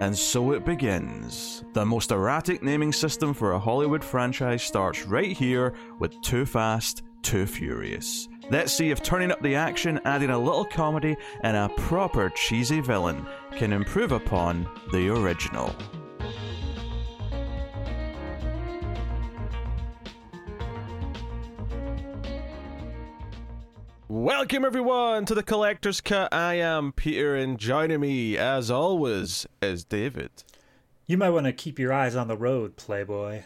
And so it begins. The most erratic naming system for a Hollywood franchise starts right here with 2 Fast, 2 Furious. Let's see if turning up the action, adding a little comedy, and a proper cheesy villain can improve upon the original. Welcome everyone to The Collector's Cut. I am Peter, and joining me, as always, is David. You might want to keep your eyes on the road, playboy.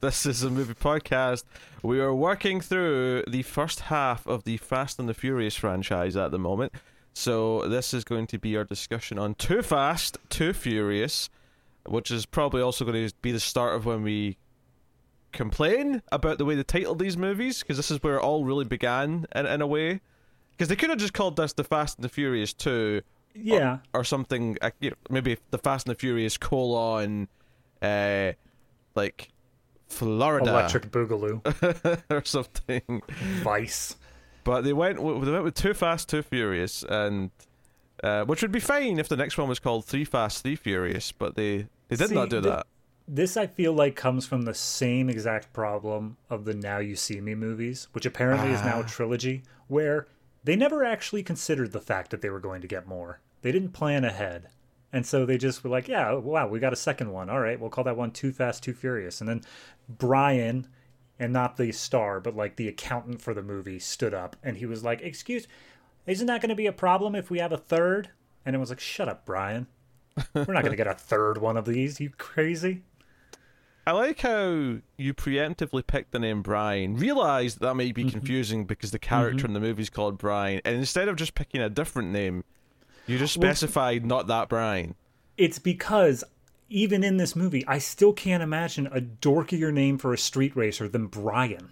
This is a movie podcast. We are working through the first half of the Fast and the Furious franchise at the moment. So this is going to be our discussion on 2 Fast, 2 Furious, which is probably also going to be the start of when we complain about the way they titled these movies, because this is where it all really began in a way, because they could have just called this The Fast and the Furious 2 or something, you know, maybe The Fast and the Furious like Florida Electric Boogaloo or something, Vice. But they went with 2 Fast 2 Furious, and which would be fine if the next one was called 3 Fast 3 Furious, but they did not do that. This, I feel like, comes from the same exact problem of the Now You See Me movies, which apparently is now a trilogy, where they never actually considered the fact that they were going to get more. They didn't plan ahead. And so they just were like, yeah, wow, we got a second one. All right, we'll call that one 2 Fast, 2 Furious. And then Brian, and not the star, but like the accountant for the movie, stood up and he was like, excuse, isn't that going to be a problem if we have a third? And it was like, shut up, Brian. We're not going to get a third one of these. You crazy? I like how you preemptively picked the name Brian, realised that may be confusing because the character in the movie is called Brian, and instead of just picking a different name, you just specified not that Brian. It's because, even in this movie, I still can't imagine a dorkier name for a street racer than Brian.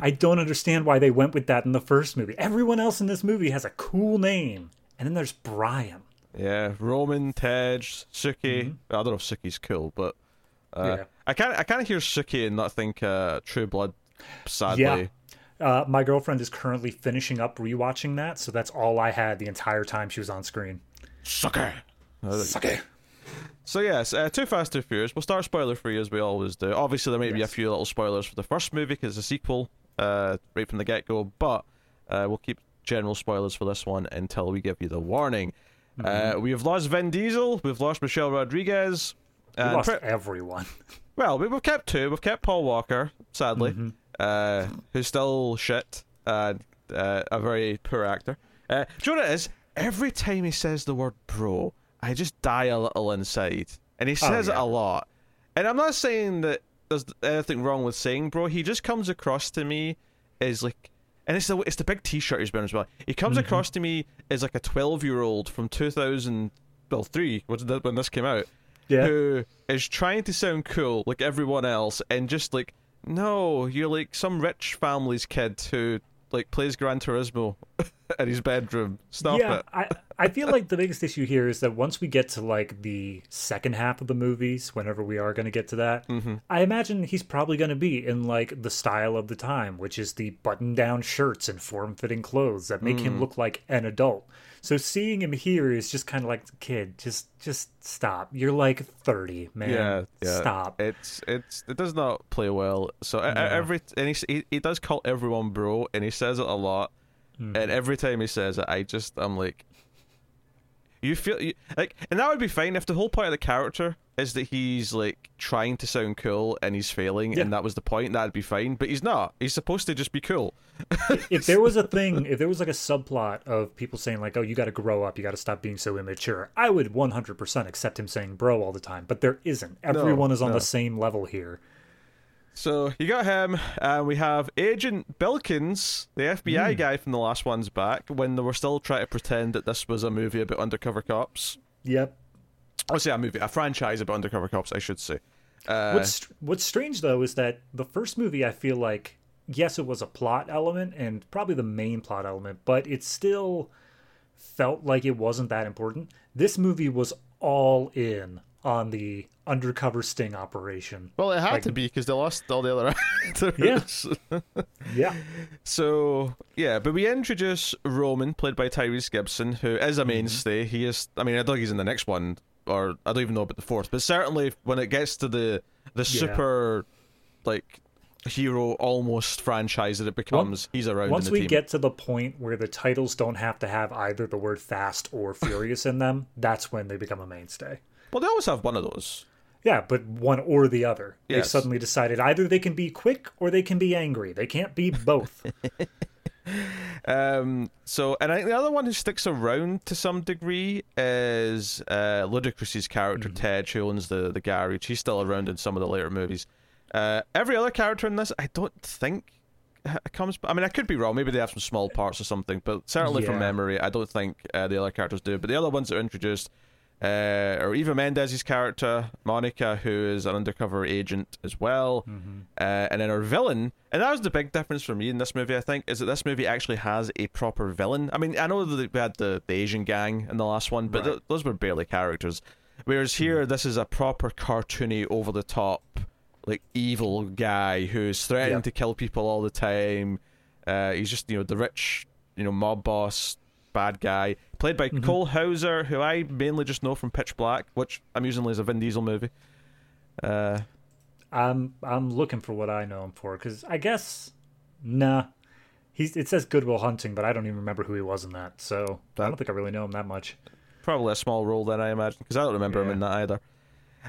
I don't understand why they went with that in the first movie. Everyone else in this movie has a cool name, and then there's Brian. Yeah, Roman, Tej, Suki. I don't know if Suki's cool, but... I can't hear Suki and not think True Blood, sadly. Yeah. My girlfriend is currently finishing up rewatching that, so that's all I had the entire time she was on screen. Suki. So yes, 2 Fast 2 Furious. We'll start spoiler free as we always do. Obviously there may be a few little spoilers for the first movie because it's a sequel right from the get-go, but we'll keep general spoilers for this one until we give you the warning. We've lost Vin Diesel, we've lost Michelle Rodriguez. We lost everyone. Well, we've kept two. We've kept Paul Walker, sadly, who's still shit, a very poor actor. Do you know what it is? Every time he says the word bro, I just die a little inside. And he says it a lot. And I'm not saying that there's anything wrong with saying bro. He just comes across to me as like... And it's the big t-shirt he's wearing as well. He comes across to me as like a 12-year-old from 2003, when this came out. Yeah. Who is trying to sound cool like everyone else, and just like, no, you're like some rich family's kid who like plays Gran Turismo in his bedroom. Stop it. I feel like the biggest issue here is that once we get to like the second half of the movies, whenever we are going to get to that, I imagine he's probably going to be in like the style of the time, which is the button-down shirts and form-fitting clothes that make him look like an adult. So seeing him here is just kind of like, kid, just stop. You're like 30, man. Yeah. Stop. It does not play well. So he does call everyone bro, and he says it a lot. And every time he says it, I'm like, you feel like, and that would be fine if the whole point of the character is that he's like trying to sound cool and he's failing, and that was the point. That'd be fine, but he's not. He's supposed to just be cool. If there was a thing, if there was like a subplot of people saying like, "Oh, you got to grow up, you got to stop being so immature," I would 100% accept him saying "bro" all the time. But there isn't. Everyone is on the same level here. So you got him, and we have Agent Bilkins, the FBI guy from the last one's back, when they were still trying to pretend that this was a movie about undercover cops. Yep. Obviously a franchise about undercover cops, I should say. What's strange, though, is that the first movie, I feel like, yes, it was a plot element, and probably the main plot element, but it still felt like it wasn't that important. This movie was all in on the undercover sting operation. Well, it had to be because they lost all the other actors. Yeah. Yeah. So, yeah, but we introduce Roman, played by Tyrese Gibson, who is a mainstay. He is, I mean, I don't think he's in the next one, or I don't even know about the fourth, but certainly when it gets to the super, like, hero almost franchise that it becomes, he's around once in the team. Get to the point where the titles don't have to have either the word fast or furious in them, that's when they become a mainstay. Well, they always have one of those. Yeah, but one or the other. Yes. They suddenly decided either they can be quick or they can be angry. They can't be both. And I think the other one who sticks around to some degree is Ludacris' character, Ted, who owns the garage. He's still around in some of the later movies. Every other character in this, I don't think comes... I mean, I could be wrong. Maybe they have some small parts or something, but certainly from memory, I don't think the other characters do. But the other ones that are introduced... or Eva Mendes' character Monica, who is an undercover agent as well, and then our villain, and that was the big difference for me in this movie, I think, is that this movie actually has a proper villain. I mean, I know that we had the Asian gang in the last one, but those were barely characters, whereas here this is a proper cartoony, over the top, like, evil guy who's threatening to kill people all the time. He's just, the rich, mob boss bad guy, played by Cole Hauser, who I mainly just know from Pitch Black, which amusingly is a Vin Diesel movie. I'm looking for what I know him for, because I guess it says Good Will Hunting, but I don't even remember who he was in that, so I don't think I really know him that much. Probably a small role then, I imagine, because I don't remember him in that either.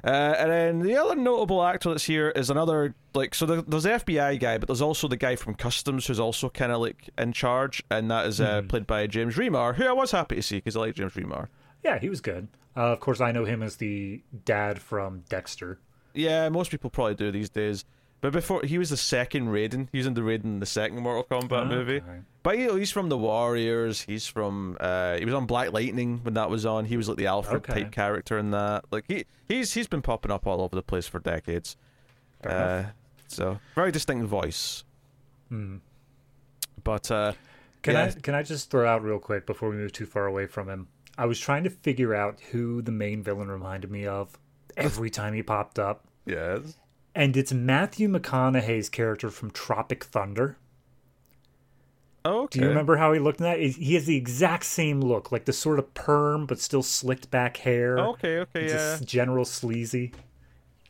And then the other notable actor that's here is another, there's the FBI guy, but there's also the guy from Customs who's also kind of, in charge, and that is played by James Remar, who I was happy to see, because I like James Remar. Yeah, he was good. Of course, I know him as the dad from Dexter. Yeah, most people probably do these days. But before, he was the second Raiden. He was in the Raiden, the second Mortal Kombat movie. But he's from The Warriors. He's from... he was on Black Lightning when that was on. He was like the Alfred-type character in that. He's been popping up all over the place for decades. So, very distinct voice. But... Can I just throw out real quick before we move too far away from him? I was trying to figure out who the main villain reminded me of every time he popped up. Yes. And it's Matthew McConaughey's character from Tropic Thunder. Okay. Do you remember how he looked in that? He has the exact same look, like the sort of perm, but still slicked back hair. Okay, it's just general sleazy.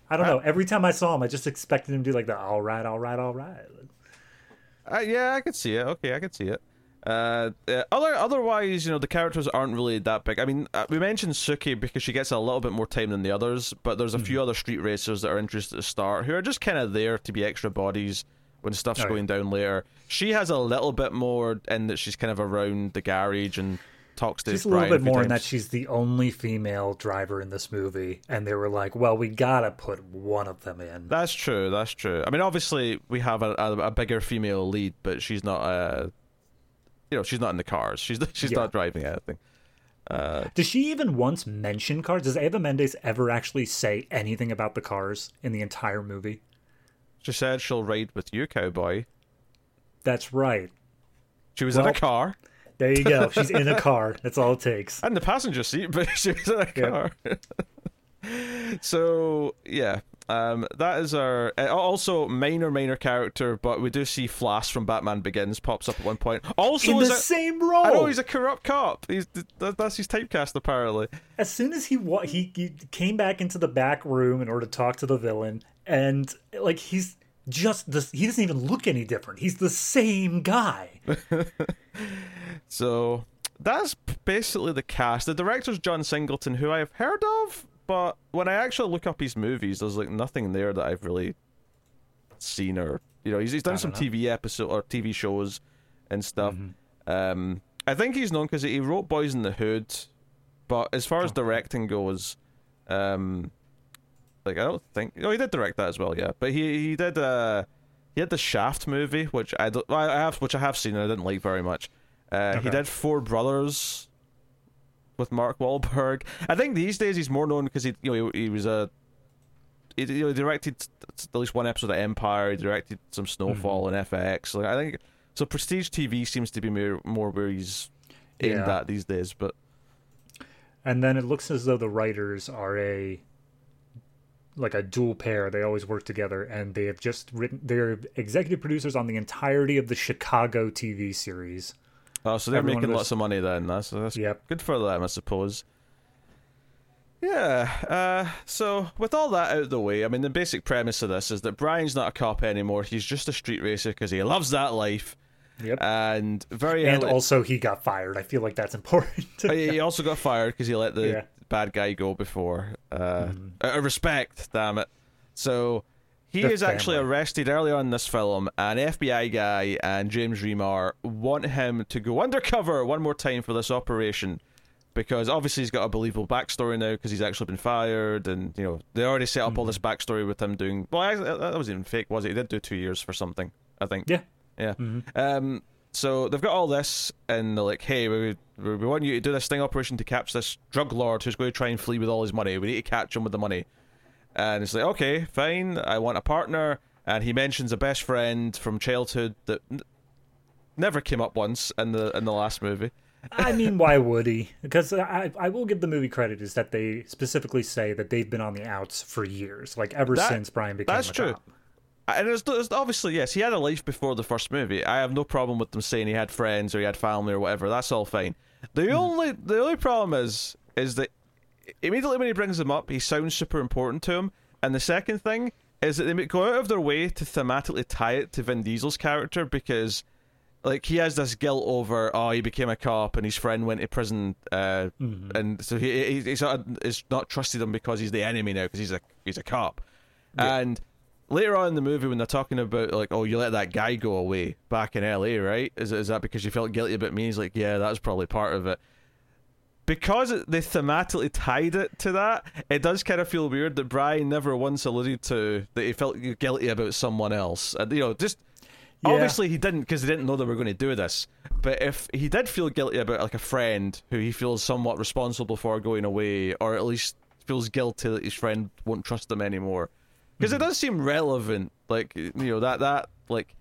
I don't know. Every time I saw him, I just expected him to do like the all right. Yeah, I could see it. Okay, I could see it. Otherwise, the characters aren't really that big. I mean, we mentioned Suki because she gets a little bit more time than the others, but there's a few other street racers that are interested at the start who are just kind of there to be extra bodies when stuff's going down later. She has a little bit more in that she's kind of around the garage and talks to Brian. She's a little bit more in that she's the only female driver in this movie, and they were like, well, we gotta put one of them in. That's true. I mean, obviously, we have a bigger female lead, but she's not a... she's not in the cars. She's not driving anything. Does she even once mention cars? Does Eva Mendes ever actually say anything about the cars in the entire movie? She said she'll ride with you, cowboy. That's right. She was in a car. There you go. She's in a car. That's all it takes. And the passenger seat, but she was in a car. So, yeah. That is our also minor character, but we do see Flass from Batman Begins pops up at one point. Also, in the same role. I know, he's a corrupt cop. That's his typecast apparently. As soon as he came back into the back room in order to talk to the villain, and he's just this. He doesn't even look any different. He's the same guy. So that's basically the cast. The director's John Singleton, who I have heard of. But when I actually look up his movies, there's nothing there that I've really seen, or he's done some TV episode or TV shows and stuff. I think he's known because he wrote Boys in the Hood, but as far as directing goes, I don't think. Oh, he did direct that as well, yeah. But he did he had the Shaft movie, which I have seen and I didn't like very much. He did Four Brothers. With Mark Wahlberg, I think these days he's more known because he directed at least one episode of Empire. He directed some Snowfall and FX. I think so. Prestige TV seems to be more where he's aimed at these days. But and then it looks as though the writers are a like a dual pair. They always work together, and they have just written, they're executive producers on the entirety of the Chicago TV series. Oh, so they're making lots of money then. That's yep. Good for them, I suppose. Yeah, so with all that out of the way, I mean, the basic premise of this is that Brian's not a cop anymore. He's just a street racer because he loves that life. Yep. And also he got fired. I feel like that's important. He also got fired because he let the bad guy go before. Respect, damn it. So he is actually arrested early on in this film. An FBI guy and James Remar want him to go undercover one more time for this operation, because obviously he's got a believable backstory now because he's actually been fired, and you know they already set up all this backstory with him doing... Well, that wasn't even fake, was it? He did do 2 years for something, I think. Yeah. So they've got all this, and they're like, hey, we want you to do this sting operation to catch this drug lord who's going to try and flee with all his money. We need to catch him with the money. And it's like, okay, fine, I want a partner. And he mentions a best friend from childhood that never came up once in the last movie. I mean, why would he? Because I will give the movie credit is that they specifically say that they've been on the outs for years, like since Brian became a cop. That's true. And it's obviously, yes, he had a life before the first movie. I have no problem with them saying he had friends or he had family or whatever. That's all fine. The only problem is that immediately when he brings them up, he sounds super important to him. And the second thing is that they go out of their way to thematically tie it to Vin Diesel's character, because... like, he has this guilt over, he became a cop and his friend went to prison, and so he sort of is not trusted him because he's the enemy now, because he's a cop. Yeah. And later on in the movie when they're talking about, like, you let that guy go away back in LA, right? Is that because you felt guilty about me? He's like, yeah, that was probably part of it. Because they thematically tied it to that, it does kind of feel weird that Brian never once alluded to that he felt guilty about someone else. And, you know, just... yeah. Obviously he didn't, because they didn't know they were going to do this, but if he did feel guilty about, like, a friend who he feels somewhat responsible for going away, or at least feels guilty that his friend won't trust him anymore, because it does seem relevant, like, you know, that like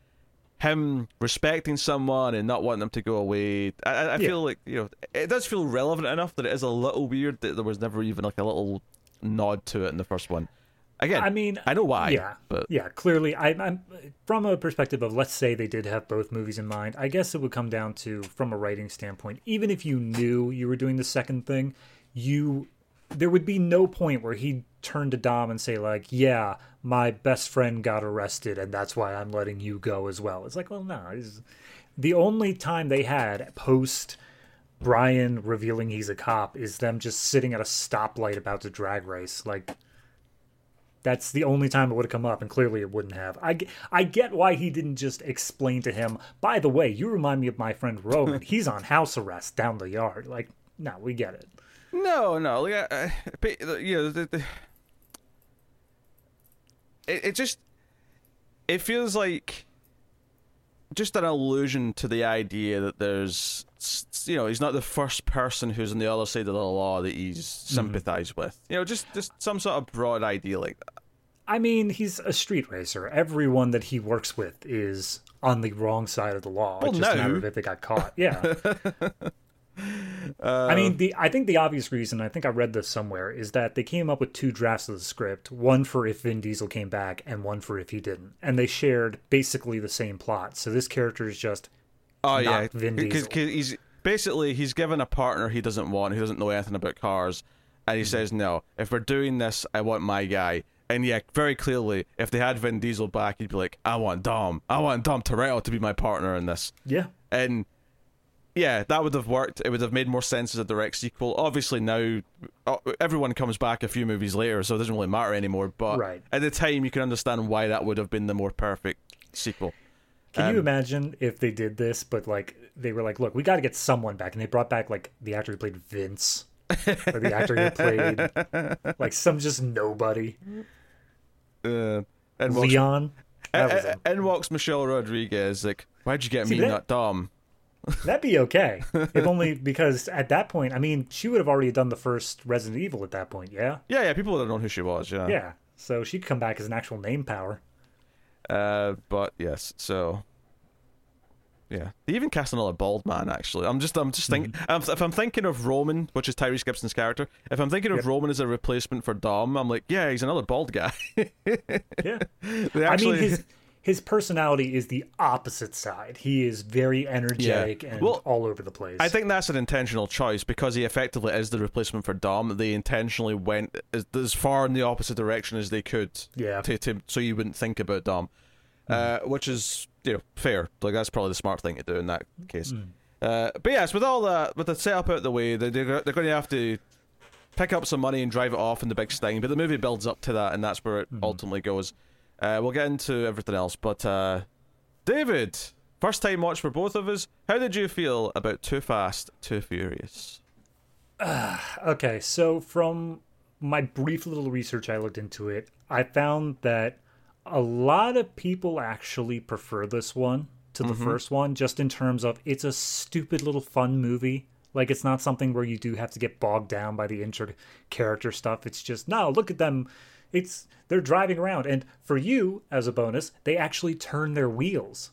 him respecting someone and not wanting them to go away. I feel like, you know, it does feel relevant enough that it is a little weird that there was never even like a little nod to it in the first one. Again, I mean, I know why. Yeah, but... yeah. Clearly, I'm from a perspective of, let's say they did have both movies in mind. I guess it would come down to, from a writing standpoint, even if you knew you were doing the second thing, there would be no point where he'd turn to Dom and say, like, yeah, my best friend got arrested, and that's why I'm letting you go as well. It's like, well, no. The only time they had post Brian revealing he's a cop is them just sitting at a stoplight about to drag race, like. That's the only time it would have come up, and clearly it wouldn't have. I get why he didn't just explain to him, by the way, you remind me of my friend Roman. He's on house arrest down the yard. Like, no, we get it. No. Like, it feels like just an allusion to the idea that there's, you know, he's not the first person who's on the other side of the law that he's sympathized with. You know, just some sort of broad idea like that. I mean, he's a street racer. Everyone that he works with is on the wrong side of the law. Well, it's just a matter of if they got caught. Yeah. I mean, I think the obvious reason, I think I read this somewhere, is that they came up with two drafts of the script, one for if Vin Diesel came back and one for if he didn't. And they shared basically the same plot. So this character is just Vin Diesel. Cause he's given a partner he doesn't want, who doesn't know anything about cars, and he says, no, if we're doing this, I want my guy. And yeah, very clearly, if they had Vin Diesel back, he'd be like, I want Dom Toretto to be my partner in this. Yeah. And... yeah, that would have worked. It would have made more sense as a direct sequel. Obviously now, everyone comes back a few movies later, so it doesn't really matter anymore. But at the time, you can understand why that would have been the more perfect sequel. Can you imagine if they did this, but like they were like, look, we got to get someone back. And they brought back like the actor who played Vince, or the actor who played like some just nobody. And Leon. And walks Michelle Rodriguez, like, why'd you get me, not Dom? That'd be okay, if only because at that point, I mean, she would have already done the first Resident Evil at that point. Yeah people would have known who she was. Yeah So she'd come back as an actual name power. But yes, so Yeah, they even cast another bald man. Actually, I'm just thinking. If I'm thinking of Roman, which is Tyrese Gibson's character, if I'm thinking of Roman as a replacement for Dom, I'm like, yeah, he's another bald guy. Yeah, I mean his personality is the opposite side. He is very energetic and all over the place. I think that's an intentional choice because he effectively is the replacement for Dom. They intentionally went as far in the opposite direction as they could. Yeah, so you wouldn't think about Dom, which is. Fair. Like that's probably the smart thing to do in that case. But yes, with all that, with the setup out the way, they're going to have to pick up some money and drive it off in the big sting. But the movie builds up to that, and that's where it ultimately goes. We'll get into everything else. But David, first time watch for both of us. How did you feel about 2 Fast, 2 Furious? Okay, so from my brief little research I looked into it, I found that a lot of people actually prefer this one to the first one, just in terms of it's a stupid little fun movie. Like, it's not something where you do have to get bogged down by the inter-character stuff. It's just, no, look at them. They're driving around. And for you, as a bonus, they actually turn their wheels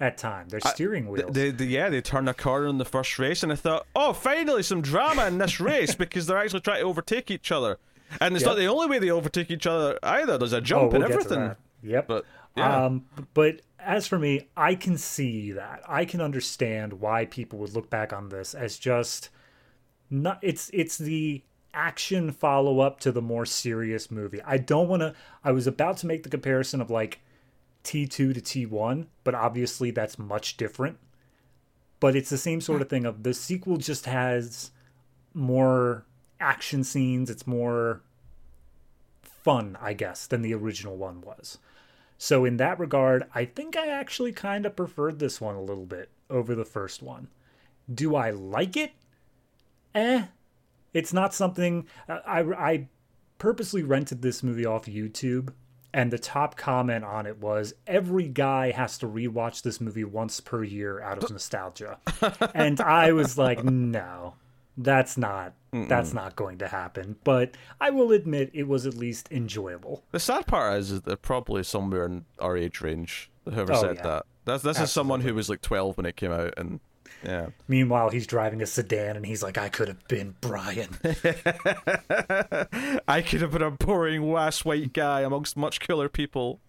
at time. Their steering wheels. They turn a car in the first race, and I thought, oh, finally some drama in this race because they're actually trying to overtake each other. And it's not the only way they overtake each other either. There's a jump and everything. Yep. But, yeah. But as for me, I can see that. I can understand why people would look back on this as just not. It's the action follow up to the more serious movie. I was about to make the comparison of like T2 to T1, but obviously that's much different. But it's the same sort of thing. Of the sequel just has more action scenes. It's more fun, I guess, than the original one was. So in that regard, I think I actually kind of preferred this one a little bit over the first one. Do I like it? It's not something... I purposely rented this movie off YouTube, and the top comment on it was, every guy has to rewatch this movie once per year out of nostalgia. And I was like, no. That's not going to happen. But I will admit it was at least enjoyable. The sad part is they're probably somewhere in our age range. Whoever said that. This is someone who was like 12 when it came out, and meanwhile he's driving a sedan and he's like, I could have been Brian. I could have been a boring ass white guy amongst much cooler people.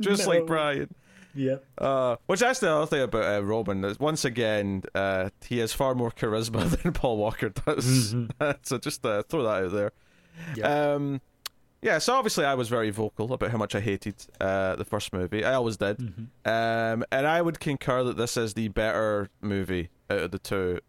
Just like Brian. Yeah. Which that's the other thing about Robin. Is once again, he has far more charisma than Paul Walker does. So just throw that out there. Yeah. So obviously I was very vocal about how much I hated the first movie. I always did. And I would concur that this is the better movie out of the two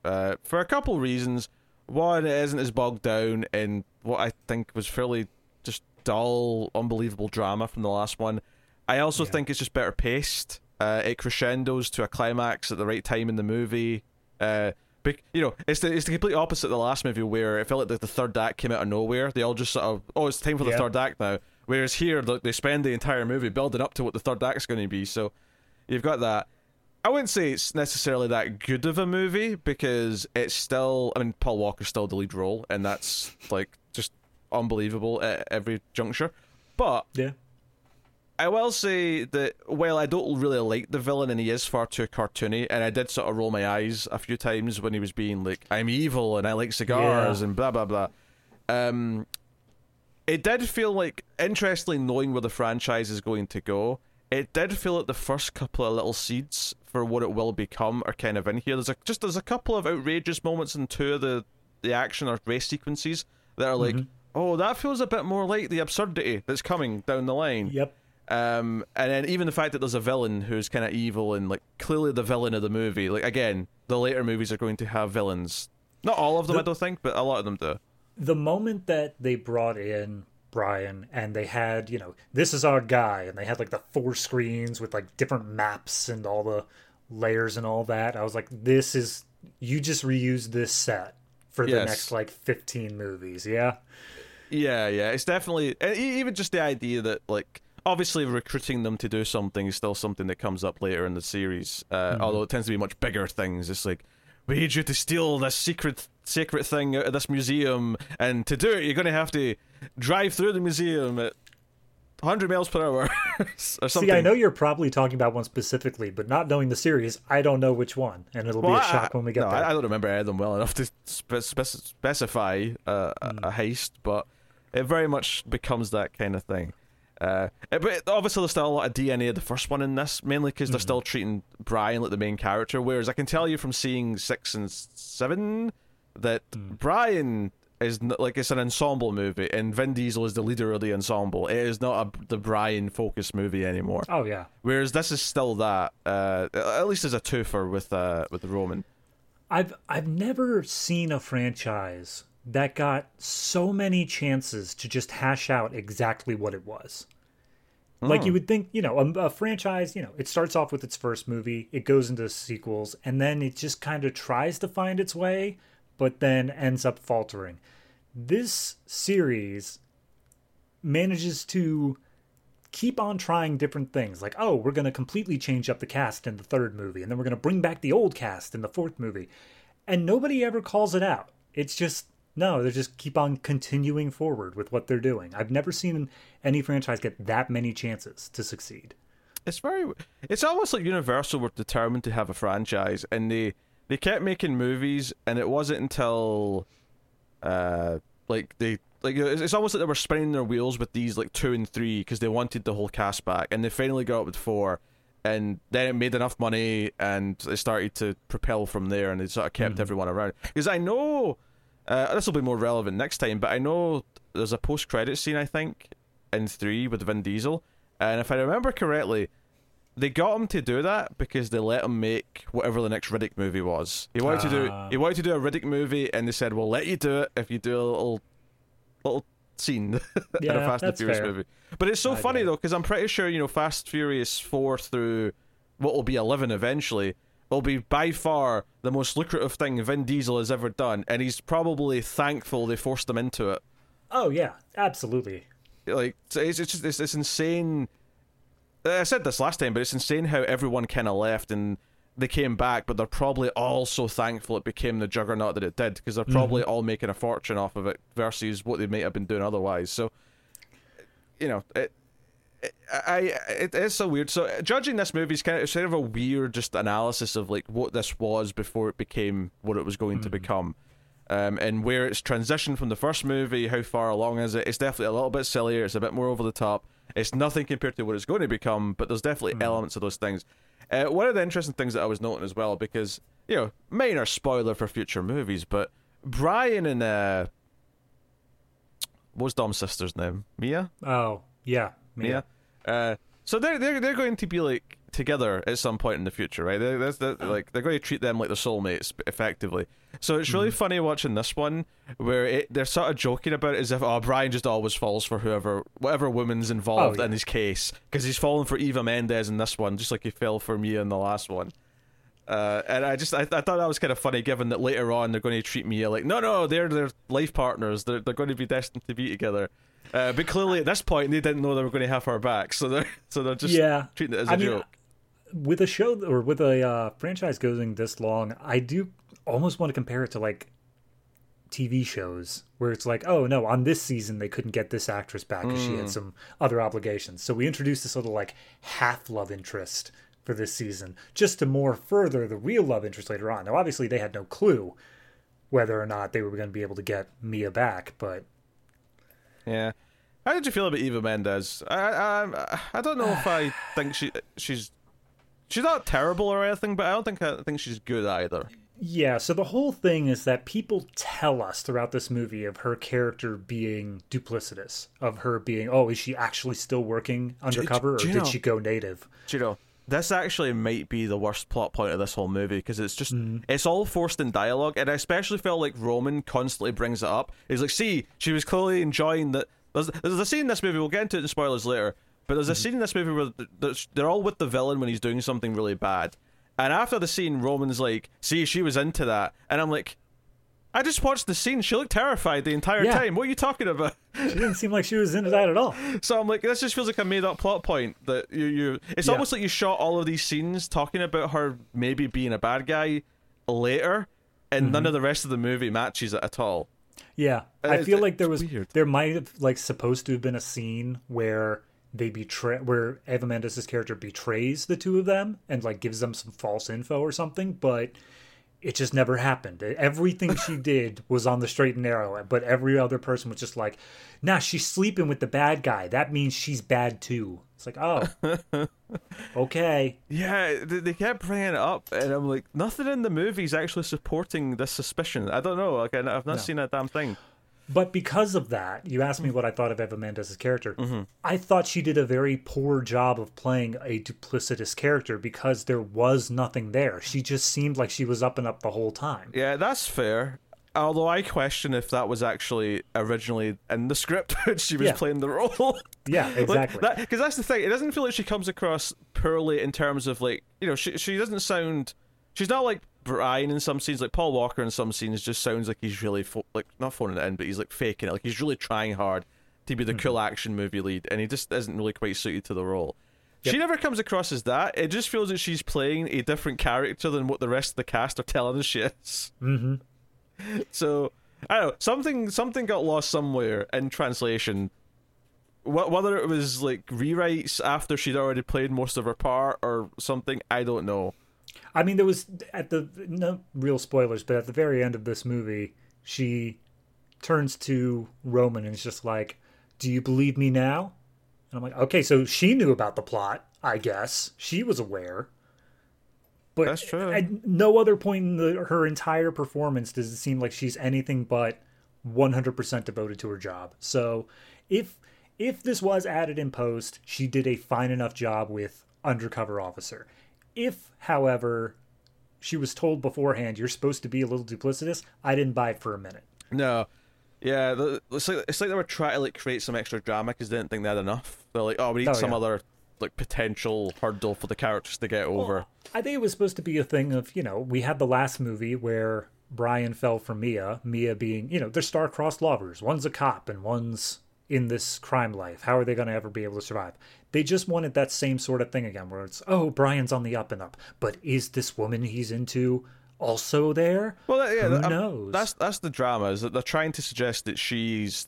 for a couple reasons. One, it isn't as bogged down in what I think was fairly just dull, unbelievable drama from the last one. I also think it's just better paced. It crescendos to a climax at the right time in the movie. It's the complete opposite of the last movie, where it felt like the third act came out of nowhere. They all just sort of, oh, it's time for the third act now. Whereas here, they spend the entire movie building up to what the third act's going to be. So you've got that. I wouldn't say it's necessarily that good of a movie because it's still... I mean, Paul Walker's still the lead role, and that's like just unbelievable at every juncture. But... yeah. I will say that while I don't really like the villain and he is far too cartoony, and I did sort of roll my eyes a few times when he was being like, I'm evil and I like cigars and blah blah blah, it did feel like, interestingly, knowing where the franchise is going to go, it did feel like the first couple of little seeds for what it will become are kind of in here. There's a couple of outrageous moments in two of the action or race sequences that are like, oh, that feels a bit more like the absurdity that's coming down the line. Yep. And then even the fact that there's a villain who's kind of evil and like clearly the villain of the movie. Like, again, the later movies are going to have villains. Not all of them, I don't think, but a lot of them do. The moment that they brought in Brian and they had, this is our guy, and they had like the 4 screens with like different maps and all the layers and all that, I was like, this is, you just reused this set for the next like 15 movies. Yeah. It's definitely, and even just the idea that like, obviously, recruiting them to do something is still something that comes up later in the series, although it tends to be much bigger things. It's like, we need you to steal this secret thing out of this museum, and to do it, you're going to have to drive through the museum at 100 miles per hour. or something. See, I know you're probably talking about one specifically, but not knowing the series, I don't know which one, and it'll be a shock when we get there. I don't remember any of them well enough to specify a heist, but it very much becomes that kind of thing. But obviously there's still a lot of DNA of the first one in this, mainly because they're still treating Brian like the main character, whereas I can tell you from seeing 6 and 7 that Brian is like, it's an ensemble movie, and Vin Diesel is the leader of the ensemble. It is not the Brian focused movie anymore. Oh yeah. Whereas this is still that, at least as a twofer with Roman. I've never seen a franchise that got so many chances to just hash out exactly what it was. Like, you would think, you know, a franchise, you know, it starts off with its first movie, it goes into sequels, and then it just kind of tries to find its way, but then ends up faltering. This series manages to keep on trying different things. Like, oh, we're going to completely change up the cast in the third movie, and then we're going to bring back the old cast in the fourth movie. And nobody ever calls it out. It's just... no, they just keep on continuing forward with what they're doing. I've never seen any franchise get that many chances to succeed. It's almost like Universal were determined to have a franchise, and they kept making movies, and it wasn't until it's almost like they were spinning their wheels with these like 2 and 3 because they wanted the whole cast back, and they finally got up with 4, and then it made enough money, and it started to propel from there, and they sort of kept everyone around. Because I know. This will be more relevant next time, but I know there's a post-credit scene, I think, in 3 with Vin Diesel, and if I remember correctly, they got him to do that because they let him make whatever the next Riddick movie was. He wanted to do a Riddick movie, and they said, "We'll let you do it if you do a little scene in a Fast and Furious movie." But it's so funny though, because I'm pretty sure Fast Furious 4 through what will be 11 eventually. Will be by far the most lucrative thing Vin Diesel has ever done, and he's probably thankful they forced him into it. Oh yeah, absolutely. Like it's insane. I said this last time, but it's insane how everyone kind of left and they came back, but they're probably all so thankful it became the juggernaut that it did, because they're probably all making a fortune off of it versus what they might have been doing otherwise. So it is so weird. So judging this movie is kind of a weird just analysis of like what this was before it became what it was going to become, and where it's transitioned from the first movie. How far along is it? It's definitely a little bit sillier. It's a bit more over the top. It's nothing compared to what it's going to become, but there's definitely elements of those things. One of the interesting things that I was noting as well, because minor spoiler for future movies, but Brian and what's Dom's sister's name? Mia? Oh yeah. Yeah. So they're going to be like together at some point in the future, right? They're going to treat them like their soulmates, effectively. So it's really funny watching this one where they're sort of joking about it as if, oh, Brian just always falls for whatever woman's involved in his case, because he's fallen for Eva Mendes in this one, just like he fell for Mia in the last one. And I thought that was kind of funny, given that later on they're going to treat Mia like no, they're their life partners. They're going to be destined to be together. But clearly at this point they didn't know they were going to have her back, so they're just treating it as a joke. With a show or with a franchise going this long, I do almost want to compare it to like TV shows where it's like, oh no, on this season they couldn't get this actress back because she had some other obligations, so we introduced this little like half love interest for this season just to more further the real love interest later on. Now obviously they had no clue whether or not they were going to be able to get Mia back, but yeah. How did you feel about Eva Mendes? I don't know if I think she's not terrible or anything, but I don't think she's good either. Yeah, so the whole thing is that people tell us throughout this movie of her character being duplicitous, of her being, oh, is she actually still working undercover, or did she go native? Do you know, this actually might be the worst plot point of this whole movie, because it's just it's all forced in dialogue, and I especially felt like Roman constantly brings it up. He's like, see, she was clearly enjoying that. There's a scene in this movie, we'll get into it in spoilers later, but there's a scene in this movie where they're all with the villain when he's doing something really bad, and after the scene Roman's like, see, she was into that, and I'm like, I just watched the scene. She looked terrified the entire time. What are you talking about? She didn't seem like she was into that at all. So I'm like, this just feels like a made-up plot point. That it's almost like you shot all of these scenes talking about her maybe being a bad guy later, and none of the rest of the movie matches it at all. Yeah, I feel like there might have like supposed to have been a scene where they betray, where Eva Mendes' character betrays the two of them and like gives them some false info or something, but it just never happened. Everything she did was on the straight and narrow, but every other person was just like, nah, she's sleeping with the bad guy. That means she's bad too. It's like, oh, okay. Yeah, they kept bringing it up, and I'm like, nothing in the movie is actually supporting this suspicion. I don't know. Like, I've not seen a damn thing. But because of that, you asked me what I thought of Eva Mendes' character. Mm-hmm. I thought she did a very poor job of playing a duplicitous character because there was nothing there. She just seemed like she was up and up the whole time. Yeah, that's fair. Although I question if that was actually originally in the script when she was playing the role. Yeah, exactly. Because like, that's the thing. It doesn't feel like she comes across poorly in terms of, like, you know, she doesn't sound... She's not like Brian in some scenes, like Paul Walker in some scenes just sounds like he's really not phoning it in, but he's like faking it, like he's really trying hard to be the cool action movie lead, and he just isn't really quite suited to the role. She never comes across as that. It just feels that she's playing a different character than what the rest of the cast are telling us she is. So I don't know, something got lost somewhere in translation, whether it was like rewrites after she'd already played most of her part or something. I don't know. I mean, there was, at the, no real spoilers, but at the very end of this movie, she turns to Roman and is just like, do you believe me now? And I'm like, okay, so she knew about the plot, I guess. She was aware. But that's true. At no other point in her entire performance does it seem like she's anything but 100% devoted to her job. So if this was added in post, she did a fine enough job with undercover officer. If, however, she was told beforehand, you're supposed to be a little duplicitous, I didn't buy it for a minute. No. Yeah, it's like they were trying to like create some extra drama because they didn't think they had enough. They're like, oh, we need some other like potential hurdle for the characters to get over. Well, I think it was supposed to be a thing of, you know, we had the last movie where Brian fell for Mia being, you know, they're star-crossed lovers. One's a cop and one's in this crime life. How are they going to ever be able to survive? They just wanted that same sort of thing again, where it's, oh, Brian's on the up and up, but is this woman he's into also there? Well, yeah, who knows? That's the drama, is that they're trying to suggest that she's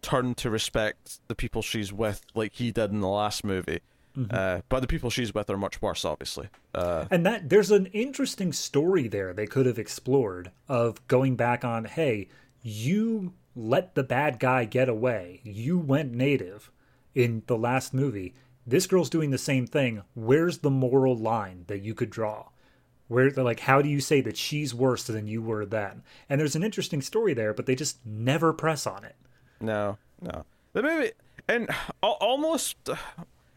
turned to respect the people she's with, like he did in the last movie. Mm-hmm. But the people she's with are much worse, obviously. And that there's an interesting story there they could have explored of going back on, hey, you let the bad guy get away. You went native in the last movie. This girl's doing the same thing. Where's the moral line that you could draw? Where, like, how do you say that she's worse than you were then? And there's an interesting story there, but they just never press on it. No. The movie, and almost,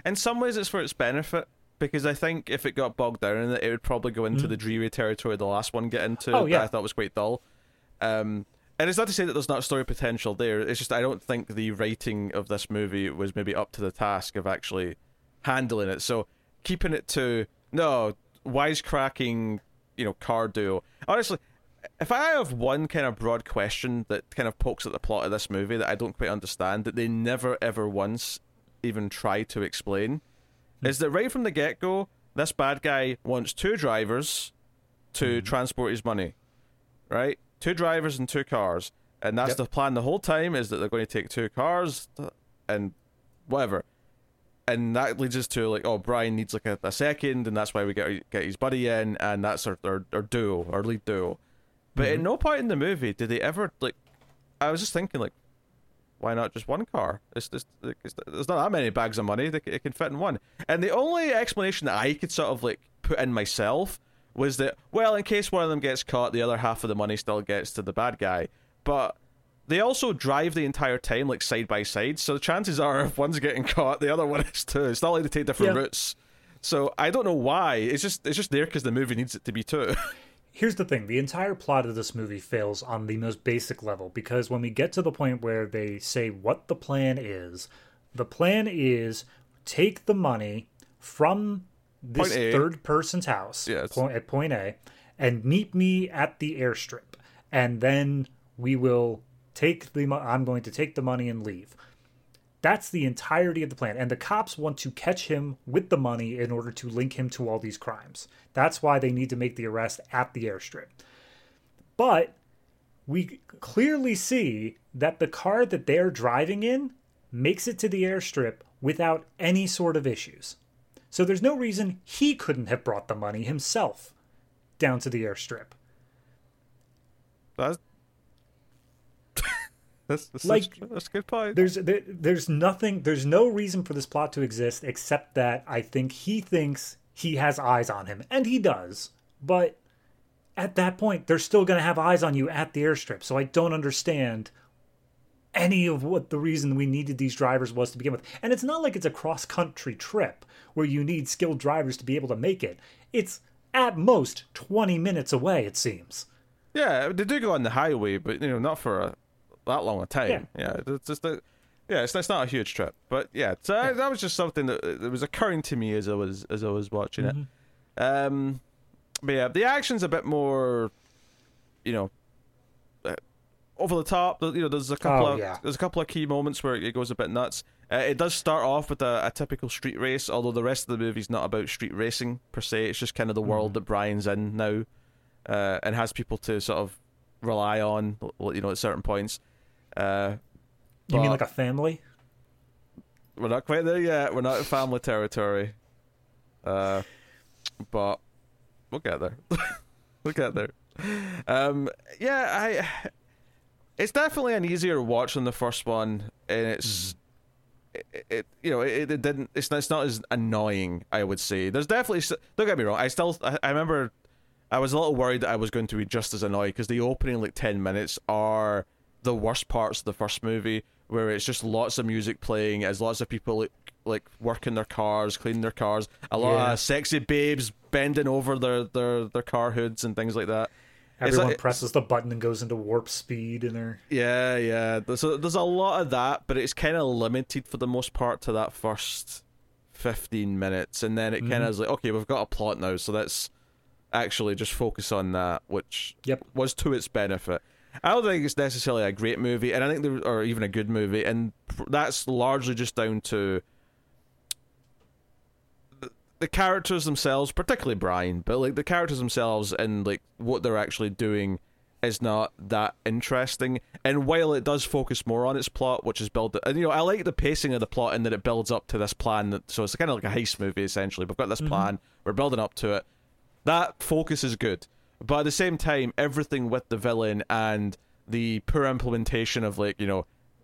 in some ways it's for its benefit, because I think if it got bogged down in it would probably go into the dreary territory the last one get into that I thought was quite dull. And it's not to say that there's not story potential there. It's just I don't think the writing of this movie was maybe up to the task of actually handling it. So keeping it to, no, wisecracking, you know, car duo. Honestly, if I have one kind of broad question that kind of pokes at the plot of this movie that I don't quite understand, that they never ever once even try to explain, is that right from the get-go, this bad guy wants two drivers to transport his money, right? Two drivers and two cars, and that's the plan the whole time, is that they're going to take two cars and whatever, and that leads us to like, oh, Brian needs like a second, and that's why we get his buddy in, and that's our duo, our lead duo. But at no point in the movie did they ever, like, I was just thinking, like, why not just one car? It's there's not that many bags of money, it can fit in one. And the only explanation that I could sort of like put in myself was that, well, in case one of them gets caught, the other half of the money still gets to the bad guy. But they also drive the entire time, like, side by side, so the chances are if one's getting caught, the other one is too. It's not like they take different routes. So I don't know why. It's just there because the movie needs it to be too. Here's the thing. The entire plot of this movie fails on the most basic level, because when we get to the point where they say what the plan is take the money from this third person's house at point A and meet me at the airstrip, and then we will I'm going to take the money and leave. That's the entirety of the plan, and the cops want to catch him with the money in order to link him to all these crimes. That's why they need to make the arrest at the airstrip. But we clearly see that the car that they're driving in makes it to the airstrip without any sort of issues. So there's no reason he couldn't have brought the money himself down to the airstrip. That's a good point. There's no reason for this plot to exist except that I think he thinks he has eyes on him, and he does. But at that point, they're still going to have eyes on you at the airstrip. So I don't understand any of what the reason we needed these drivers was to begin with. And it's not like it's a cross-country trip where you need skilled drivers to be able to make it. It's at most 20 minutes away, it seems. Yeah, they do go on the highway, but not for that long a time. Yeah, it's just it's not a huge trip, but that was just something that was occurring to me as I was watching it. But yeah, the action's a bit more, over the top. There's a couple of key moments where it goes a bit nuts. It does start off with a typical street race, although the rest of the movie's not about street racing per se. It's just kind of the world that Brian's in now, and has people to sort of rely on, at certain points. You mean like a family? We're not quite there yet. We're not in family territory, but we'll get there. It's definitely an easier watch than the first one, and it's not as annoying, I would say. There's definitely, don't get me wrong, I remember I was a little worried that I was going to be just as annoyed, because the opening 10 minutes are the worst parts of the first movie, where it's just lots of music playing as lots of people working their cars, cleaning their cars, a lot of sexy babes bending over their car hoods and things like that. Everyone presses the button and goes into warp speed in there. Yeah. There's a lot of that, but it's kind of limited for the most part to that first 15 minutes, and then it kind of is like, okay, we've got a plot now, so let's actually just focus on that, which was to its benefit. I don't think it's necessarily a great movie, and I think or even a good movie, and that's largely just down to the characters themselves, particularly Brian, but the characters themselves and what they're actually doing is not that interesting. And while it does focus more on its plot, which is built, and I like the pacing of the plot and that it builds up to this plan. So it's kind of like a heist movie essentially. We've got this plan, we're building up to it. That focus is good, but at the same time, everything with the villain and the poor implementation of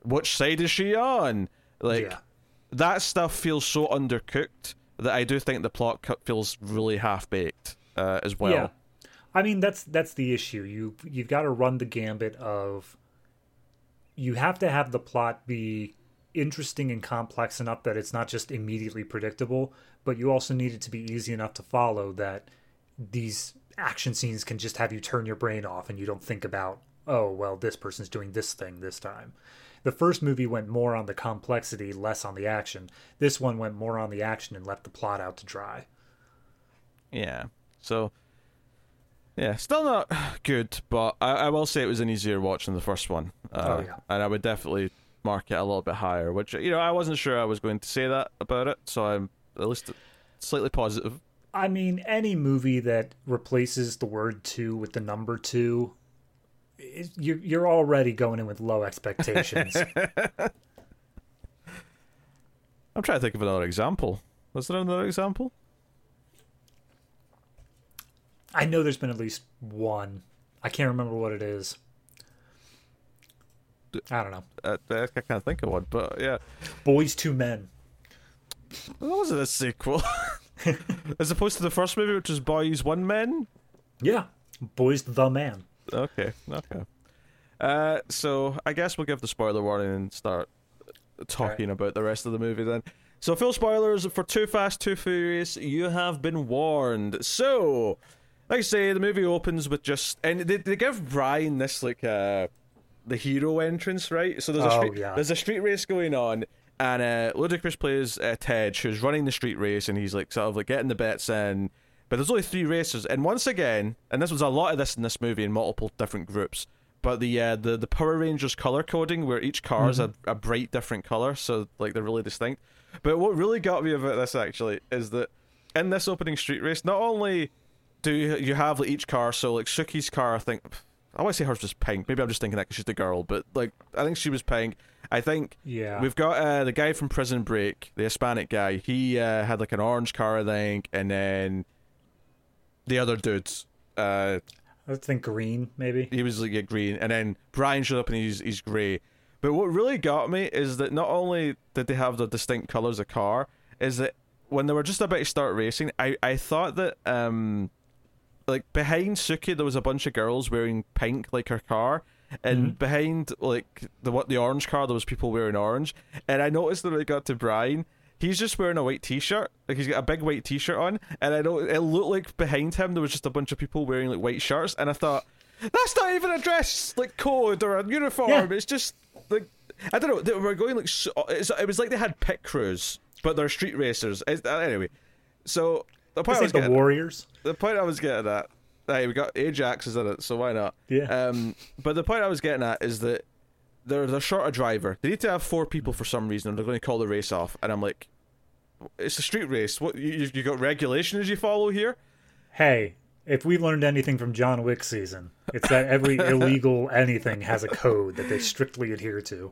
which side is she on, that stuff feels so undercooked that I do think the plot feels really half-baked as well. Yeah, I mean, that's the issue. You've got to run the gambit of, you have to have the plot be interesting and complex enough that it's not just immediately predictable, but you also need it to be easy enough to follow that these action scenes can just have you turn your brain off and you don't think about, oh, well, this person's doing this thing this time. The first movie went more on the complexity, less on the action. This one went more on the action and left the plot out to dry. Yeah. So, yeah, still not good, but I will say it was an easier watch than the first one. And I would definitely mark it a little bit higher, which, I wasn't sure I was going to say that about it, so I'm at least slightly positive. I mean, any movie that replaces the word 2 with the number 2... You're already going in with low expectations. I'm trying to think of another example. Was there another example? I know there's been at least one. I can't remember what it is. I don't know. I can't think of one, but yeah. Boys Two Men. That wasn't a sequel. As opposed to the first movie, which was Boys One Man? Yeah. Boys the Man. Okay. So I guess we'll give the spoiler warning and start talking about the rest of the movie then. So full spoilers for 2 Fast, 2 Furious, you have been warned. So, like I say, the movie opens with just... And they give Brian this, the hero entrance, right? So there's a street race going on, and Ludacris plays Ted, who's running the street race, and he's, getting the bets in. But there's only 3 racers, and once again, and this was a lot of this in this movie in multiple different groups, but the Power Rangers color coding, where each car is a bright different color, so they're really distinct. But what really got me about this actually is that in this opening street race, not only do you have each car, so Suki's car, I think, I want to say hers was pink, maybe I'm just thinking that because she's the girl, but I think she was pink, I think we've got the guy from Prison Break, the Hispanic guy. He had like an orange car, I think, and then the other dudes. I think green, maybe. He was like green, and then Brian showed up and he's grey. But what really got me is that not only did they have the distinct colours of car, is that when they were just about to start racing, I thought that like behind Suki there was a bunch of girls wearing pink like her car, and behind like the orange car there was people wearing orange. And I noticed that when it got to Brian, he's just wearing a white t-shirt, like he's got a big white t-shirt on, and I know it looked like behind him there was just a bunch of people wearing like white shirts, and I thought, that's not even a dress like code or a uniform. It's just like, I don't know, they were going like it was like they had pit crews but they're street racers. Anyway, so the point I was getting, the Warriors. The point I was getting at, hey, we got Ajax is in it, so why not? Yeah. But the point I was getting at is that they're short a driver. They need to have four people for some reason, and they're going to call the race off. And I'm like, it's a street race. What you got regulations you follow here? Hey, if we learned anything from John Wick season, it's that every illegal anything has a code that they strictly adhere to.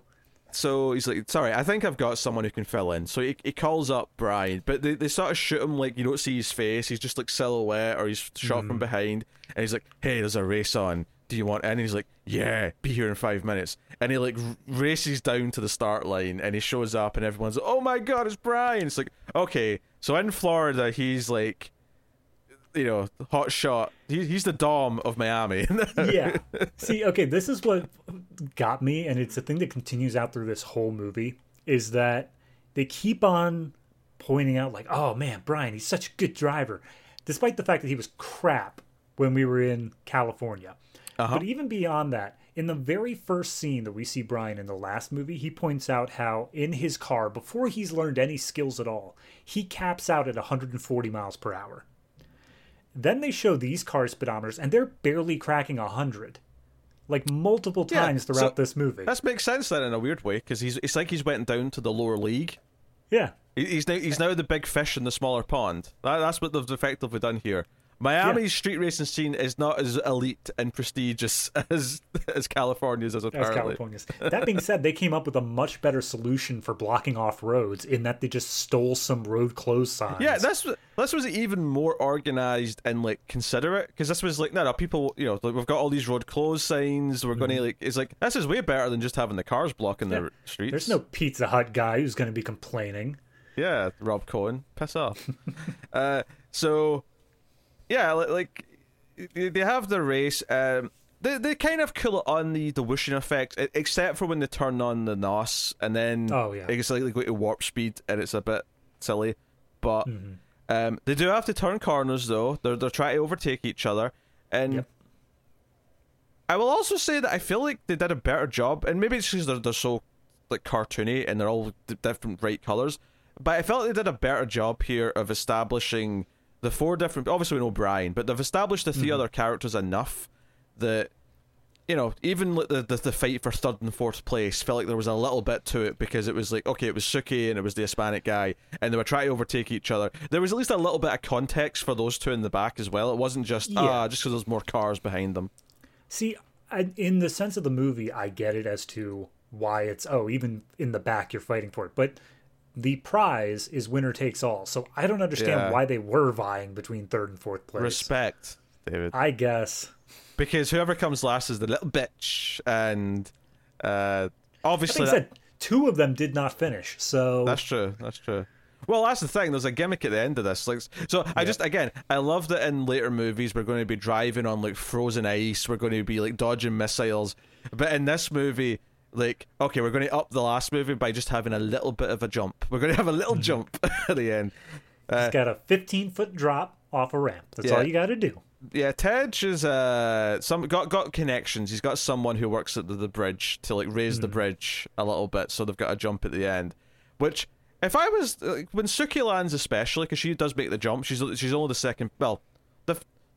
So he's like, sorry, I think I've got someone who can fill in. So he calls up Brian, but they sort of shoot him, like, you don't see his face. He's just, like, silhouette, or he's shot from behind. And he's like, hey, there's a race on. Do you want in? And he's like, yeah, be here in 5 minutes. And he, like, races down to the start line, and he shows up, and everyone's like, oh, my God, it's Brian. It's like, okay. So in Florida, he's, like, you know, hot shot. He's the Dom of Miami. Yeah. See, okay, this is what got me, and it's the thing that continues out through this whole movie, is that they keep on pointing out, like, oh, man, Brian, he's such a good driver, despite the fact that he was crap when we were in California. But even beyond that, in the very first scene that we see Brian in the last movie, he points out how in his car, before he's learned any skills at all, he caps out at 140 miles per hour. Then they show these car speedometers, and they're barely cracking 100, like multiple times throughout this movie. That makes sense then in a weird way, because it's like he's went down to the lower league. Yeah, he's now the big fish in the smaller pond. That's what they've effectively done here. Miami's street racing scene is not as elite and prestigious as California's is apparently. As California's. That being said, they came up with a much better solution for blocking off roads in that they just stole some road closed signs. Yeah, this was even more organized and like considerate, because this was like, no, people, you know, like, we've got all these road closed signs. We're going to like, it's like, this is way better than just having the cars blocking the streets. There's no Pizza Hut guy who's going to be complaining. Yeah, Rob Cohen, piss off. So. Yeah, like they have the race. They kind of kill it on the whooshing effect, except for when they turn on the NOS, and then it's like they go to warp speed, and it's a bit silly. But they do have to turn corners, though. They're trying to overtake each other, and I will also say that I feel like they did a better job, and maybe it's because they're so like cartoony and they're all different bright colors. But I felt like they did a better job here of establishing the four different... Obviously, we know Brian, but they've established the three other characters enough that, you know, even the fight for third and fourth place felt like there was a little bit to it, because it was like, okay, it was Suki and it was the Hispanic guy, and they were trying to overtake each other. There was at least a little bit of context for those two in the back as well. It wasn't just, just because there's more cars behind them. See, in the sense of the movie, I get it as to why it's, even in the back you're fighting for it, but... The prize is winner takes all, so I don't understand why they were vying between third and fourth place. Respect, David. I guess. Because whoever comes last is the little bitch, and obviously... That being said, two of them did not finish, so... That's true. Well, that's the thing, there's a gimmick at the end of this. Like, so I love that in later movies we're going to be driving on like frozen ice, we're going to be like dodging missiles, but in this movie... Like, okay, we're going to up the last movie by just having a little bit of a jump. We're going to have a little jump at the end. He's got a 15-foot drop off a ramp. That's all you got to do. Yeah, Tej is got connections. He's got someone who works at the bridge to like raise the bridge a little bit, so they've got a jump at the end. Which, if I was like, when Suki lands especially, because she does make the jump, she's only the second. Well,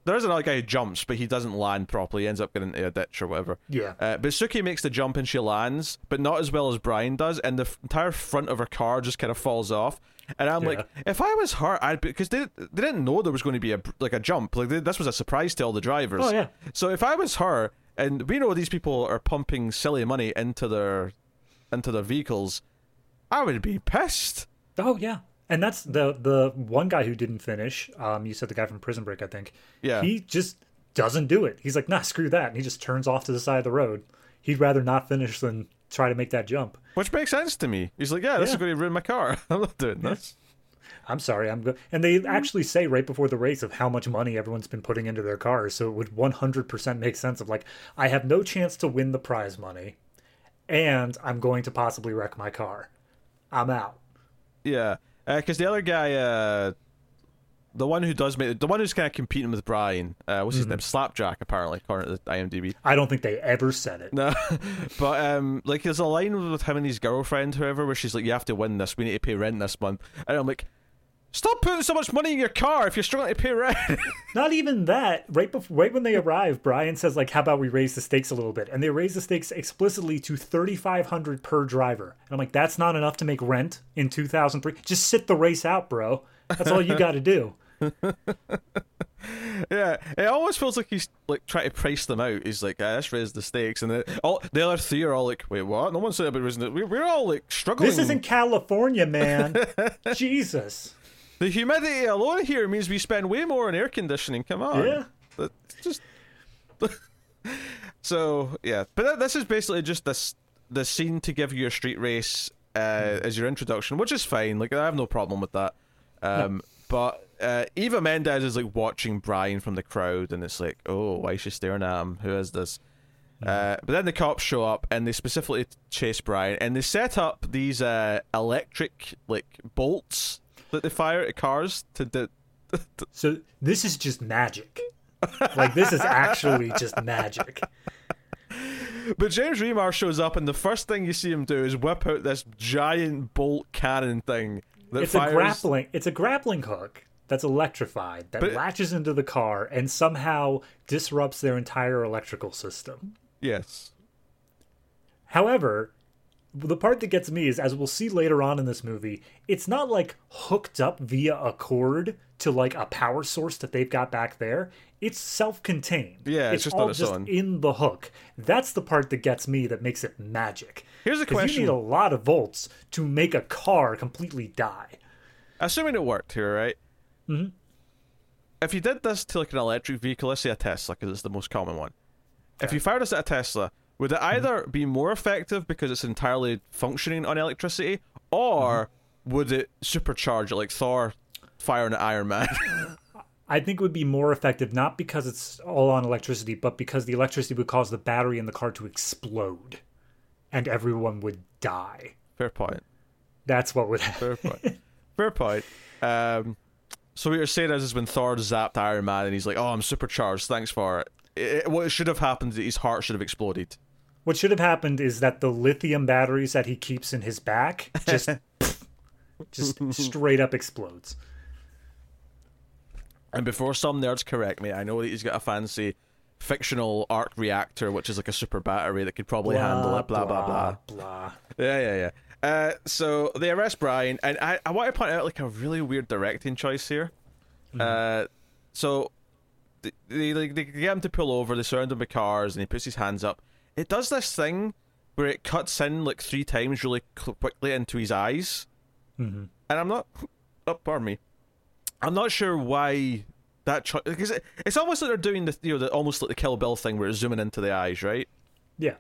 there is another guy who jumps, but he doesn't land properly. He ends up getting into a ditch or whatever. Yeah. But Suki makes the jump and she lands, but not as well as Brian does, and the entire front of her car just kind of falls off. And I'm like, if I was her, I'd be... Because they didn't know there was going to be a jump. Like this was a surprise to all the drivers. Oh, yeah. So if I was her, and we know these people are pumping silly money into their into their vehicles, I would be pissed. Oh, yeah. And that's the one guy who didn't finish. You said the guy from Prison Break, I think. Yeah. He just doesn't do it. He's like, nah, screw that. And he just turns off to the side of the road. He'd rather not finish than try to make that jump. Which makes sense to me. He's like, yeah, this is going to ruin my car. I'm not doing this. I'm sorry. And they actually say right before the race of how much money everyone's been putting into their cars. So it would 100% make sense of like, I have no chance to win the prize money and I'm going to possibly wreck my car. I'm out. Yeah. Because the other guy, the one who does make, the one who's kind of competing with Brian, what's his name? Slapjack, apparently, according to the IMDb. I don't think they ever said it. No, but like there's a line with him and his girlfriend, whoever, where she's like, "You have to win this. We need to pay rent this month." And I'm like, "Stop putting so much money in your car if you're struggling to pay rent." Not even that. Right when they arrive, Brian says, "Like, how about we raise the stakes a little bit?" And they raise the stakes explicitly to $3,500 per driver. And I'm like, "That's not enough to make rent in 2003. Just sit the race out, bro. That's all you got to do." Yeah, it almost feels like he's like trying to price them out. He's like, "Let's raise the stakes," and then all the other three are all like, "Wait, what? No one said about raising it." We're all like struggling. This isn't California, man. Jesus, the humidity alone here means we spend way more on air conditioning. Come on, yeah, it's just so yeah. But this is basically just the scene to give you a street race as your introduction, which is fine. Like I have no problem with that. But. Eva Mendes is like watching Brian from the crowd and it's like, oh, why is she staring at him? Who is this? But then the cops show up and they specifically chase Brian and they set up these electric like bolts that they fire at cars to... So this is just magic. Like this is actually just magic. But James Remar shows up and the first thing you see him do is whip out this giant bolt cannon thing that it's fires... a grappling hook that's electrified, that latches into the car and somehow disrupts their entire electrical system. Yes. However, the part that gets me is, as we'll see later on in this movie, it's not like hooked up via a cord to like a power source that they've got back there. It's self-contained. Yeah, it's just all not just in the hook. That's the part that gets me, that makes it magic. Here's a question: you need a lot of volts to make a car completely die. Assuming it worked here, right? Mm-hmm. If you did this to like an electric vehicle, let's say a Tesla, because it's the most common one. Okay. If you fired this at a Tesla, would it either be more effective because it's entirely functioning on electricity, or would it supercharge it like Thor firing at Iron Man? I think it would be more effective, not because it's all on electricity, but because the electricity would cause the battery in the car to explode and everyone would die. Fair point. That's what would happen. Fair point. So what you're saying is when Thor zapped Iron Man and he's like, oh, I'm supercharged, thanks for it. What should have happened is his heart should have exploded. What should have happened is that the lithium batteries that he keeps in his back just, just straight up explodes. And before some nerds correct me, I know that he's got a fancy fictional arc reactor, which is like a super battery that could probably handle it, blah, blah, blah, blah, blah. Yeah. So they arrest Brian, and I want to point out like a really weird directing choice here. So they get him to pull over, they surround him with cars, and he puts his hands up. It does this thing where it cuts in like three times really quickly into his eyes. And I'm not sure why that choice, because it's almost like they're doing the, you know, almost like the Kill Bill thing where it's zooming into the eyes, right? Yeah.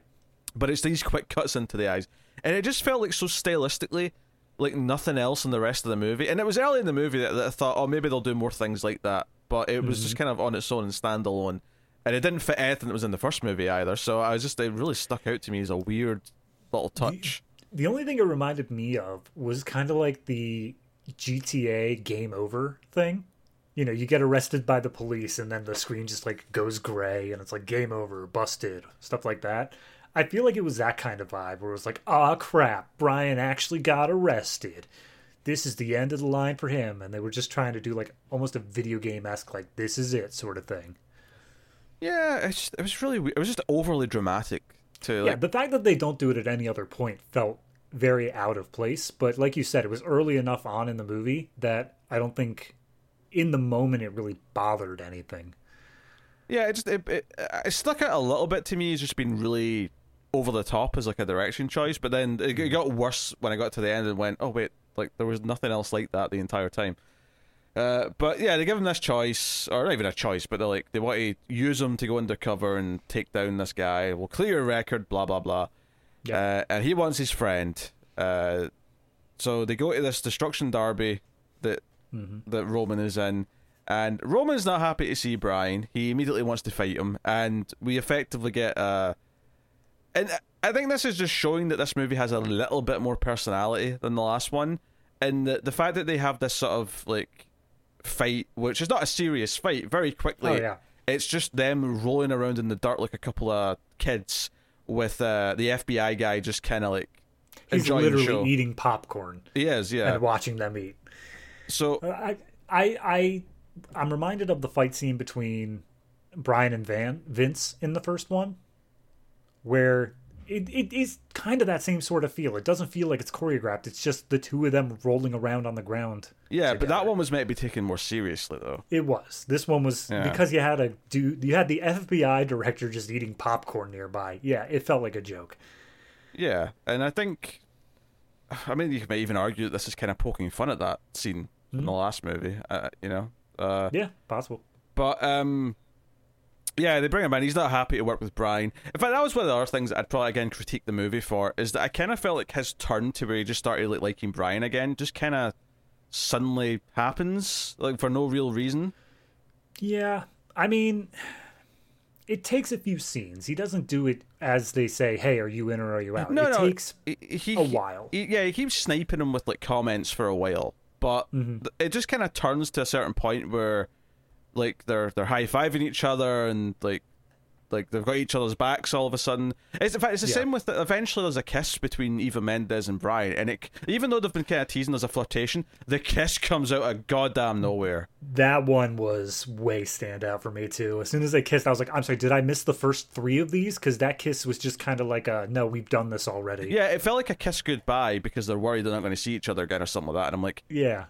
But it's these quick cuts into the eyes. And it just felt like so stylistically like nothing else in the rest of the movie. And it was early in the movie that I thought, oh, maybe they'll do more things like that. But it was just kind of on its own and standalone. And it didn't fit anything that was in the first movie either. So it really stuck out to me as a weird little touch. The only thing it reminded me of was kind of like the GTA game over thing. You know, you get arrested by the police and then the screen just like goes gray and it's like game over, busted, stuff like that. I feel like it was that kind of vibe where it was like, ah, crap, Brian actually got arrested. This is the end of the line for him. And they were just trying to do like almost a video game-esque, like, this is it sort of thing. Yeah, it was really weird. It was just overly dramatic too. Yeah, the fact that they don't do it at any other point felt very out of place. But like you said, it was early enough on in the movie that I don't think in the moment it really bothered anything. Yeah, it stuck out a little bit to me. It's just been really over the top as like a direction choice, but then it got worse when I got to the end and went, oh wait, like there was nothing else like that the entire time. But yeah, they give him this choice, or not even a choice, but they're like, they want to use him to go undercover and take down this guy. We'll clear your record, blah blah blah. Yeah. And he wants his friend. So they go to this destruction derby that that Roman is in, and Roman's not happy to see Brian. He immediately wants to fight him, and we effectively get and I think this is just showing that this movie has a little bit more personality than the last one, and the fact that they have this sort of like fight, which is not a serious fight, very quickly. Oh, yeah. It's just them rolling around in the dirt like a couple of kids with the FBI guy just kind of like enjoying the show. He's literally eating popcorn. He is, yeah. And watching them eat. So I'm reminded of the fight scene between Brian and Vince in the first one, where it is kind of that same sort of feel. It doesn't feel like it's choreographed. It's just the two of them rolling around on the ground. Yeah, together. But that one was meant to be taken more seriously, though. It was. This one was because you had the FBI director just eating popcorn nearby. Yeah, it felt like a joke. Yeah, and I think, I mean, you may even argue that this is kind of poking fun at that scene in the last movie. Yeah, possible. But yeah, they bring him in. He's not happy to work with Brian. In fact, that was one of the other things I'd probably, again, critique the movie for, is that I kind of felt like his turn to where he just started like liking Brian again just kind of suddenly happens, like for no real reason. Yeah, I mean, it takes a few scenes. He doesn't do it as they say, hey, are you in or are you out? No, takes a while. He keeps sniping him with like comments for a while, but it just kind of turns to a certain point where like they're high-fiving each other and like they've got each other's backs all of a sudden. It's, in fact, it's the same with, eventually there's a kiss between Eva Mendes and Brian, and it, even though they've been kind of teasing there's a flirtation, the kiss comes out of goddamn nowhere. That one was way standout for me too. As soon as they kissed, I was like, I'm sorry, did I miss the first three of these? Because that kiss was just kind of like a, no, we've done this already. Yeah, it felt like a kiss goodbye because they're worried they're not going to see each other again or something like that, and I'm like, yeah,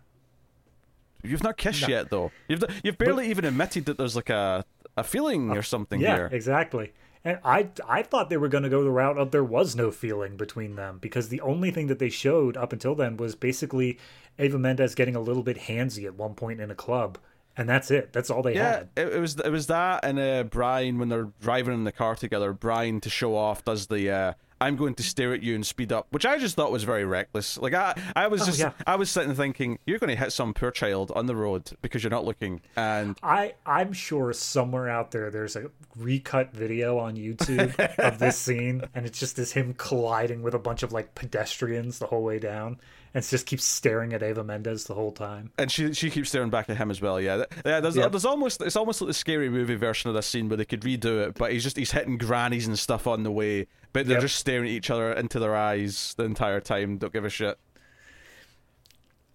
you've not kissed yet, though. You've barely even admitted that there's like a feeling or something here. Yeah, exactly. And I thought they were going to go the route of there was no feeling between them, because the only thing that they showed up until then was basically Eva Mendes getting a little bit handsy at one point in a club, and that's it. That's all they had. Yeah, it was that, and Brian, when they're driving in the car together, Brian, to show off, does the I'm going to stare at you and speed up, which I just thought was very reckless. Like I was sitting thinking, you're going to hit some poor child on the road because you're not looking. And I'm sure somewhere out there's a recut video on YouTube of this scene, and it's just this him colliding with a bunch of like pedestrians the whole way down, and just keeps staring at Eva Mendes the whole time. And she keeps staring back at him as well. Yeah, there's almost, it's almost like the Scary Movie version of this scene where they could redo it, but he's hitting grannies and stuff on the way, but they're just staring at each other into their eyes the entire time. Don't give a shit.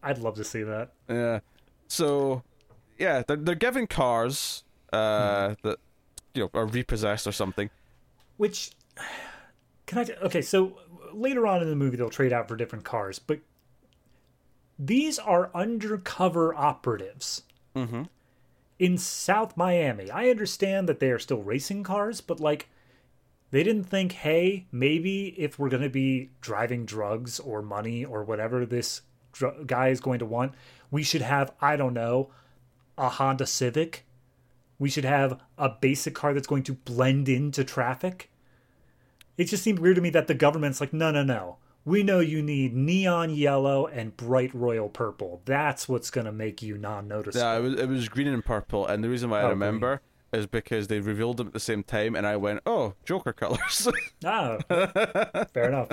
I'd love to see that. Yeah. So, yeah, they're given cars that are repossessed or something. Which, so later on in the movie they'll trade out for different cars, but these are undercover operatives in South Miami. I understand that they are still racing cars, but like they didn't think, hey, maybe if we're going to be driving drugs or money or whatever this guy is going to want, we should have, I don't know, a Honda Civic. We should have a basic car that's going to blend into traffic. It just seemed weird to me that the government's like, no. We know you need neon yellow and bright royal purple. That's what's going to make you non-noticeable. Yeah, it was green and purple. And the reason why I remember is because they revealed them at the same time. And I went, oh, Joker colors. Oh, fair enough.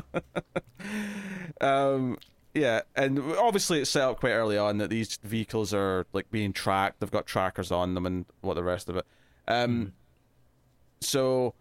Yeah, and obviously it's set up quite early on that these vehicles are like being tracked. They've got trackers on them and what the rest of it. So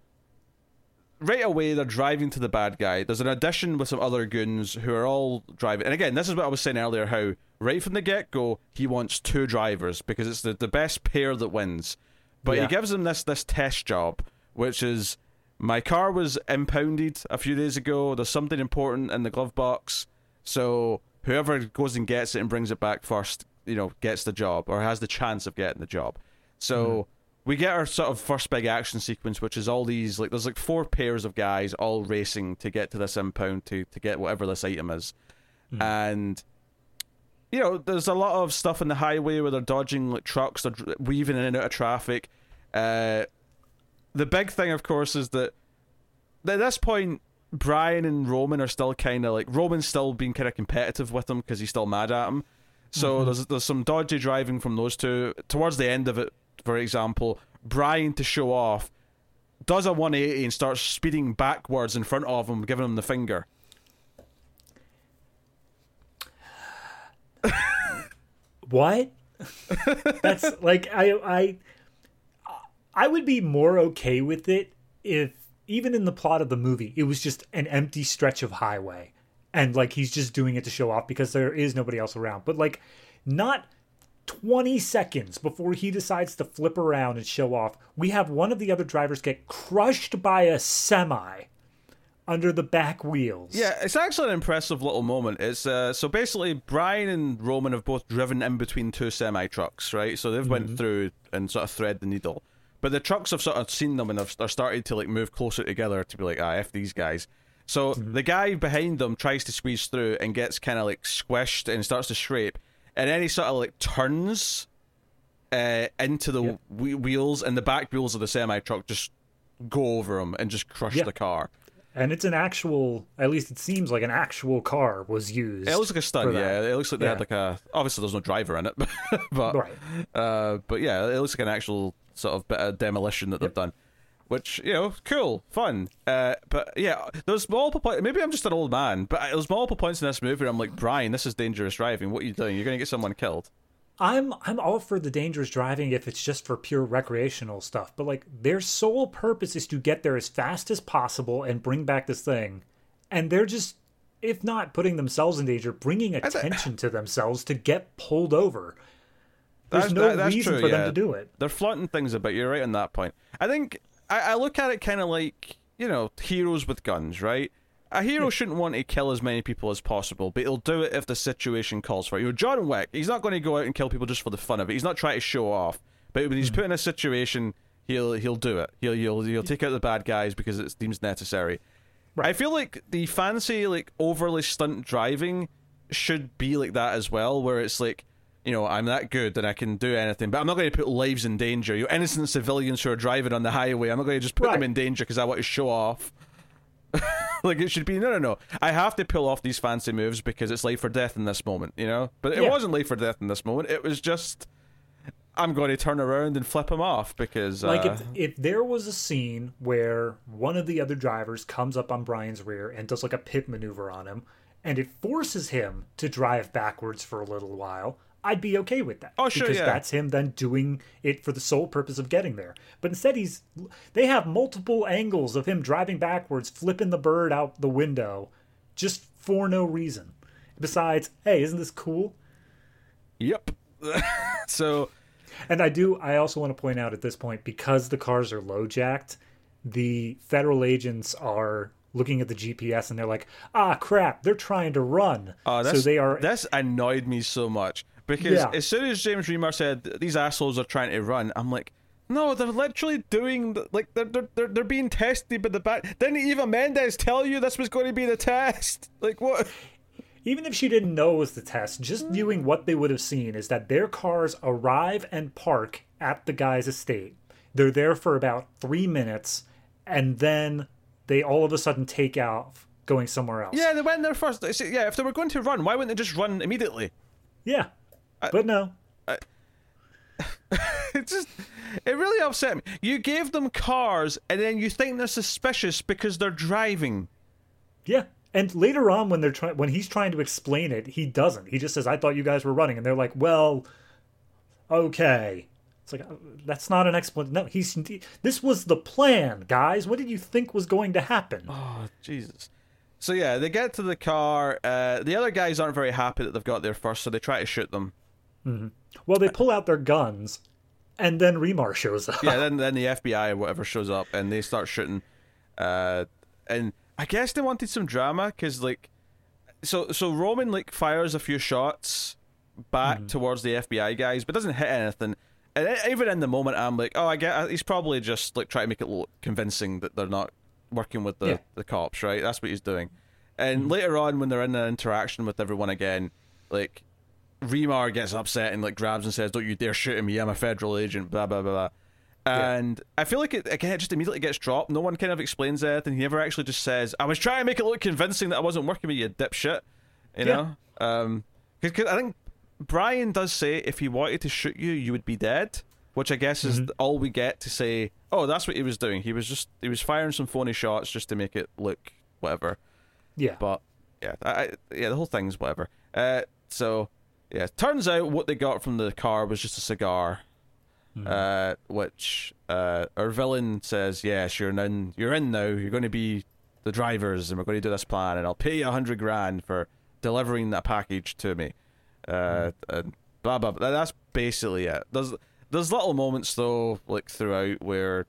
right away they're driving to the bad guy. There's an audition with some other goons who are all driving, and again, this is what I was saying earlier, how right from the get-go he wants two drivers because it's the best pair that wins, but he gives them this test job, which is, my car was impounded a few days ago, there's something important in the glove box, so whoever goes and gets it and brings it back first, gets the job or has the chance of getting the job. So we get our sort of first big action sequence, which is all these, like, there's like four pairs of guys all racing to get to this impound to get whatever this item is. Mm. And, you know, there's a lot of stuff on the highway where they're dodging, like, trucks, they're weaving in and out of traffic. The big thing, of course, is that at this point, Brian and Roman are still kind of like, Roman's still being kind of competitive with him because he's still mad at him. So mm-hmm. there's some dodgy driving from those two. Towards the end of it, for example, Brian, to show off, does a 180 and starts speeding backwards in front of him, giving him the finger. What? That's like, I would be more okay with it if, even in the plot of the movie, it was just an empty stretch of highway. And, like, he's just doing it to show off because there is nobody else around. But, like, not 20 seconds before he decides to flip around and show off, we have one of the other drivers get crushed by a semi under the back wheels. Yeah, it's actually an impressive little moment. It's so basically, Brian and Roman have both driven in between two semi-trucks, right? So they've mm-hmm. went through and sort of thread the needle. But the trucks have sort of seen them and have started to, like, move closer together to be like, ah, F these guys. So mm-hmm. the guy behind them tries to squeeze through and gets kind of like squished and starts to scrape, and then he sort of like turns into the yep. wheels, and the back wheels of the semi truck just go over him and just crush yep. the car. And it's an actual, at least it seems like an actual car was used. It looks like a stunt, yeah. It looks like they yeah. had like a, obviously there's no driver in it, but right. But yeah, it looks like an actual sort of bit of demolition that yep. they've done. Which, you know, cool, fun. But yeah, there's multiple points. Maybe I'm just an old man, but there's multiple points in this movie where I'm like, Brian, this is dangerous driving. What are you doing? You're going to get someone killed. I'm all for the dangerous driving if it's just for pure recreational stuff. But, like, their sole purpose is to get there as fast as possible and bring back this thing. And they're just, if not putting themselves in danger, bringing attention to themselves to get pulled over. There's no reason for them to do it. They're flaunting things a bit. You're right on that point. I think I look at it kind of like, you know, heroes with guns, right? A hero yeah. shouldn't want to kill as many people as possible, but he'll do it if the situation calls for it. You know, John Wick, he's not going to go out and kill people just for the fun of it. He's not trying to show off. But when he's put in a situation, he'll do it. He'll take out the bad guys because it seems necessary. Right. I feel like the fancy, like, overly stunt driving should be like that as well, where it's like, you know, I'm that good and I can do anything, but I'm not going to put lives in danger. You innocent civilians who are driving on the highway, I'm not going to just put right. them in danger because I want to show off. Like, it should be, no. I have to pull off these fancy moves because it's life or death in this moment, you know? But it yeah. wasn't life or death in this moment. It was just, I'm going to turn around and flip him off because... Like, if there was a scene where one of the other drivers comes up on Brian's rear and does, like, a pit maneuver on him, and it forces him to drive backwards for a little while, I'd be okay with that. Oh, sure, because yeah. that's him then doing it for the sole purpose of getting there. But instead, they have multiple angles of him driving backwards, flipping the bird out the window, just for no reason. Besides, hey, isn't this cool? Yep. So, and I also want to point out at this point, because the cars are low-jacked, the federal agents are looking at the GPS and they're like, ah, crap, they're trying to run. That's annoyed me so much. Because yeah. as soon as James Remar said, these assholes are trying to run, I'm like, no, they're literally doing, like, they're being tested by the back. Didn't Eva Mendes tell you this was going to be the test? Like, what? Even if she didn't know it was the test, just viewing what they would have seen is that their cars arrive and park at the guy's estate. They're there for about 3 minutes, and then they all of a sudden take off going somewhere else. Yeah, they went there first. Yeah, if they were going to run, why wouldn't they just run immediately? Yeah. But no. It really upset me. You gave them cars, and then you think they're suspicious because they're driving. Yeah, and later on when when he's trying to explain it, he doesn't. He just says, I thought you guys were running, and they're like, well, okay. It's like, that's not an explanation. No, this was the plan, guys. What did you think was going to happen? Oh, Jesus. So yeah, they get to the car. The other guys aren't very happy that they've got there first, so they try to shoot them. Mm-hmm. Well, they pull out their guns, and then Remar shows up. Yeah, then the FBI or whatever shows up, and they start shooting. And I guess they wanted some drama because, like, so Roman, like, fires a few shots back towards the FBI guys, but doesn't hit anything. And even in the moment, I'm like, oh, I get. He's probably just like trying to make it look convincing that they're not working with the cops, right? That's what he's doing. And later on, when they're in an interaction with everyone again, like Remar gets upset and like grabs and says, "Don't you dare shoot at me! I'm a federal agent." Blah blah blah blah. And I feel like it again, it just immediately gets dropped. No one kind of explains anything. He never actually just says, "I was trying to make it look convincing that I wasn't working with you, dipshit." You know, because I think Brian does say if he wanted to shoot you, you would be dead, which I guess is all we get to say. Oh, that's what he was doing. He was firing some phony shots just to make it look whatever. Yeah, but the whole thing's whatever. So turns out what they got from the car was just a cigar, which our villain says, "Yes, you're in now. You're going to be the drivers, and we're going to do this plan, and I'll pay you $100,000 for delivering that package to me." And blah blah blah. That's basically it. There's little moments though, like throughout where,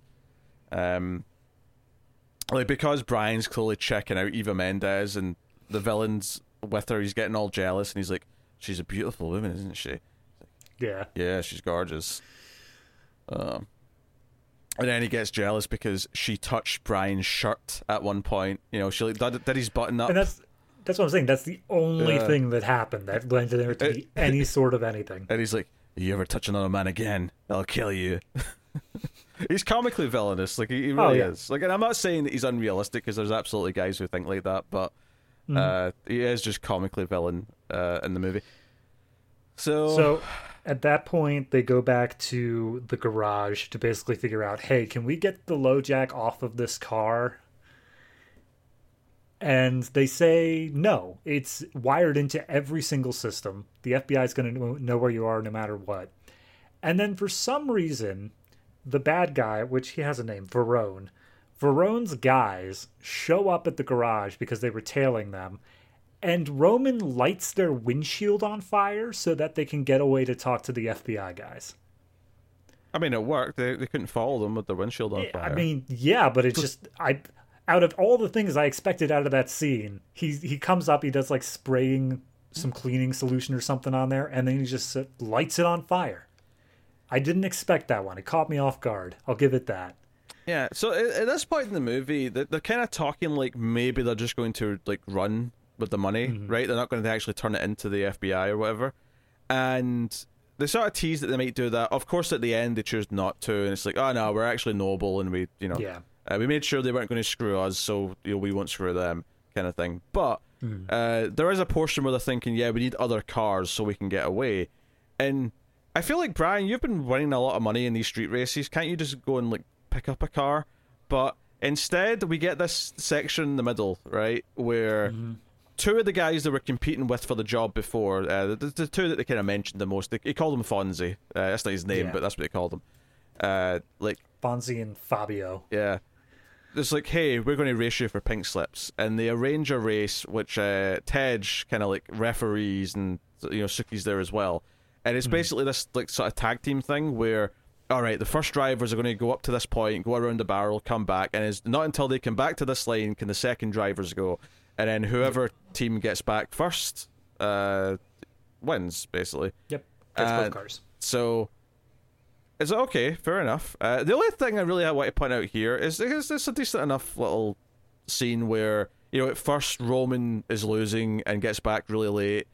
like because Brian's clearly checking out Eva Mendes and the villain's with her, he's getting all jealous and he's like, "She's a beautiful woman, isn't she?" Like, yeah, she's gorgeous. And then he gets jealous because she touched Brian's shirt at one point. You know, she like did his button up. And that's what I'm saying. That's the only thing that happened that blended her to be any sort of anything. And he's like, "You ever touch another man again, I'll kill you." He's comically villainous. Like, he really is. Like, and I'm not saying that he's unrealistic, because there's absolutely guys who think like that, but he is just comically villain in the movie. So at that point, they go back to the garage to basically figure out, hey, can we get the LoJack off of this car? And they say, no, it's wired into every single system. The FBI is going to know where you are no matter what. And then for some reason, the bad guy, which he has a name, Verone's guys show up at the garage because they were tailing them. And Roman lights their windshield on fire so that they can get away to talk to the FBI guys. I mean, it worked. They couldn't follow them with their windshield on fire. I mean, yeah, but it's just... Out of all the things I expected out of that scene, he comes up, he does like spraying some cleaning solution or something on there, and then he just lights it on fire. I didn't expect that one. It caught me off guard. I'll give it that. Yeah, so at this point in the movie, they're kind of talking like maybe they're just going to like run with the money, right? They're not going to actually turn it into the FBI or whatever. And they sort of tease that they might do that. Of course, at the end, they choose not to, and it's like, oh no, we're actually noble, and we, you know... Yeah. We made sure they weren't going to screw us, so you know, we won't screw them, kind of thing. But there is a portion where they're thinking, yeah, we need other cars so we can get away. And I feel like, Brian, you've been winning a lot of money in these street races. Can't you just go and like pick up a car? But instead, we get this section in the middle, right, where two of the guys that were competing with for the job before, the two that they kind of mentioned the most, they called him Fonzie. That's not his name, but that's what they called him. Like Fonzie and Fabio. Yeah. It's like, hey, we're going to race you for pink slips, and they arrange a race which Tej kind of like referees, and you know Suki's there as well, and it's basically this like sort of tag team thing where, all right, the first drivers are going to go up to this point, go around the barrel, come back, and it's not until they come back to this lane can the second drivers go, and then whoever team gets back first wins basically. Yep, gets both cars. So. It's okay, fair enough. The only thing I really want to point out here is it's a decent enough little scene where, you know, at first Roman is losing and gets back really late,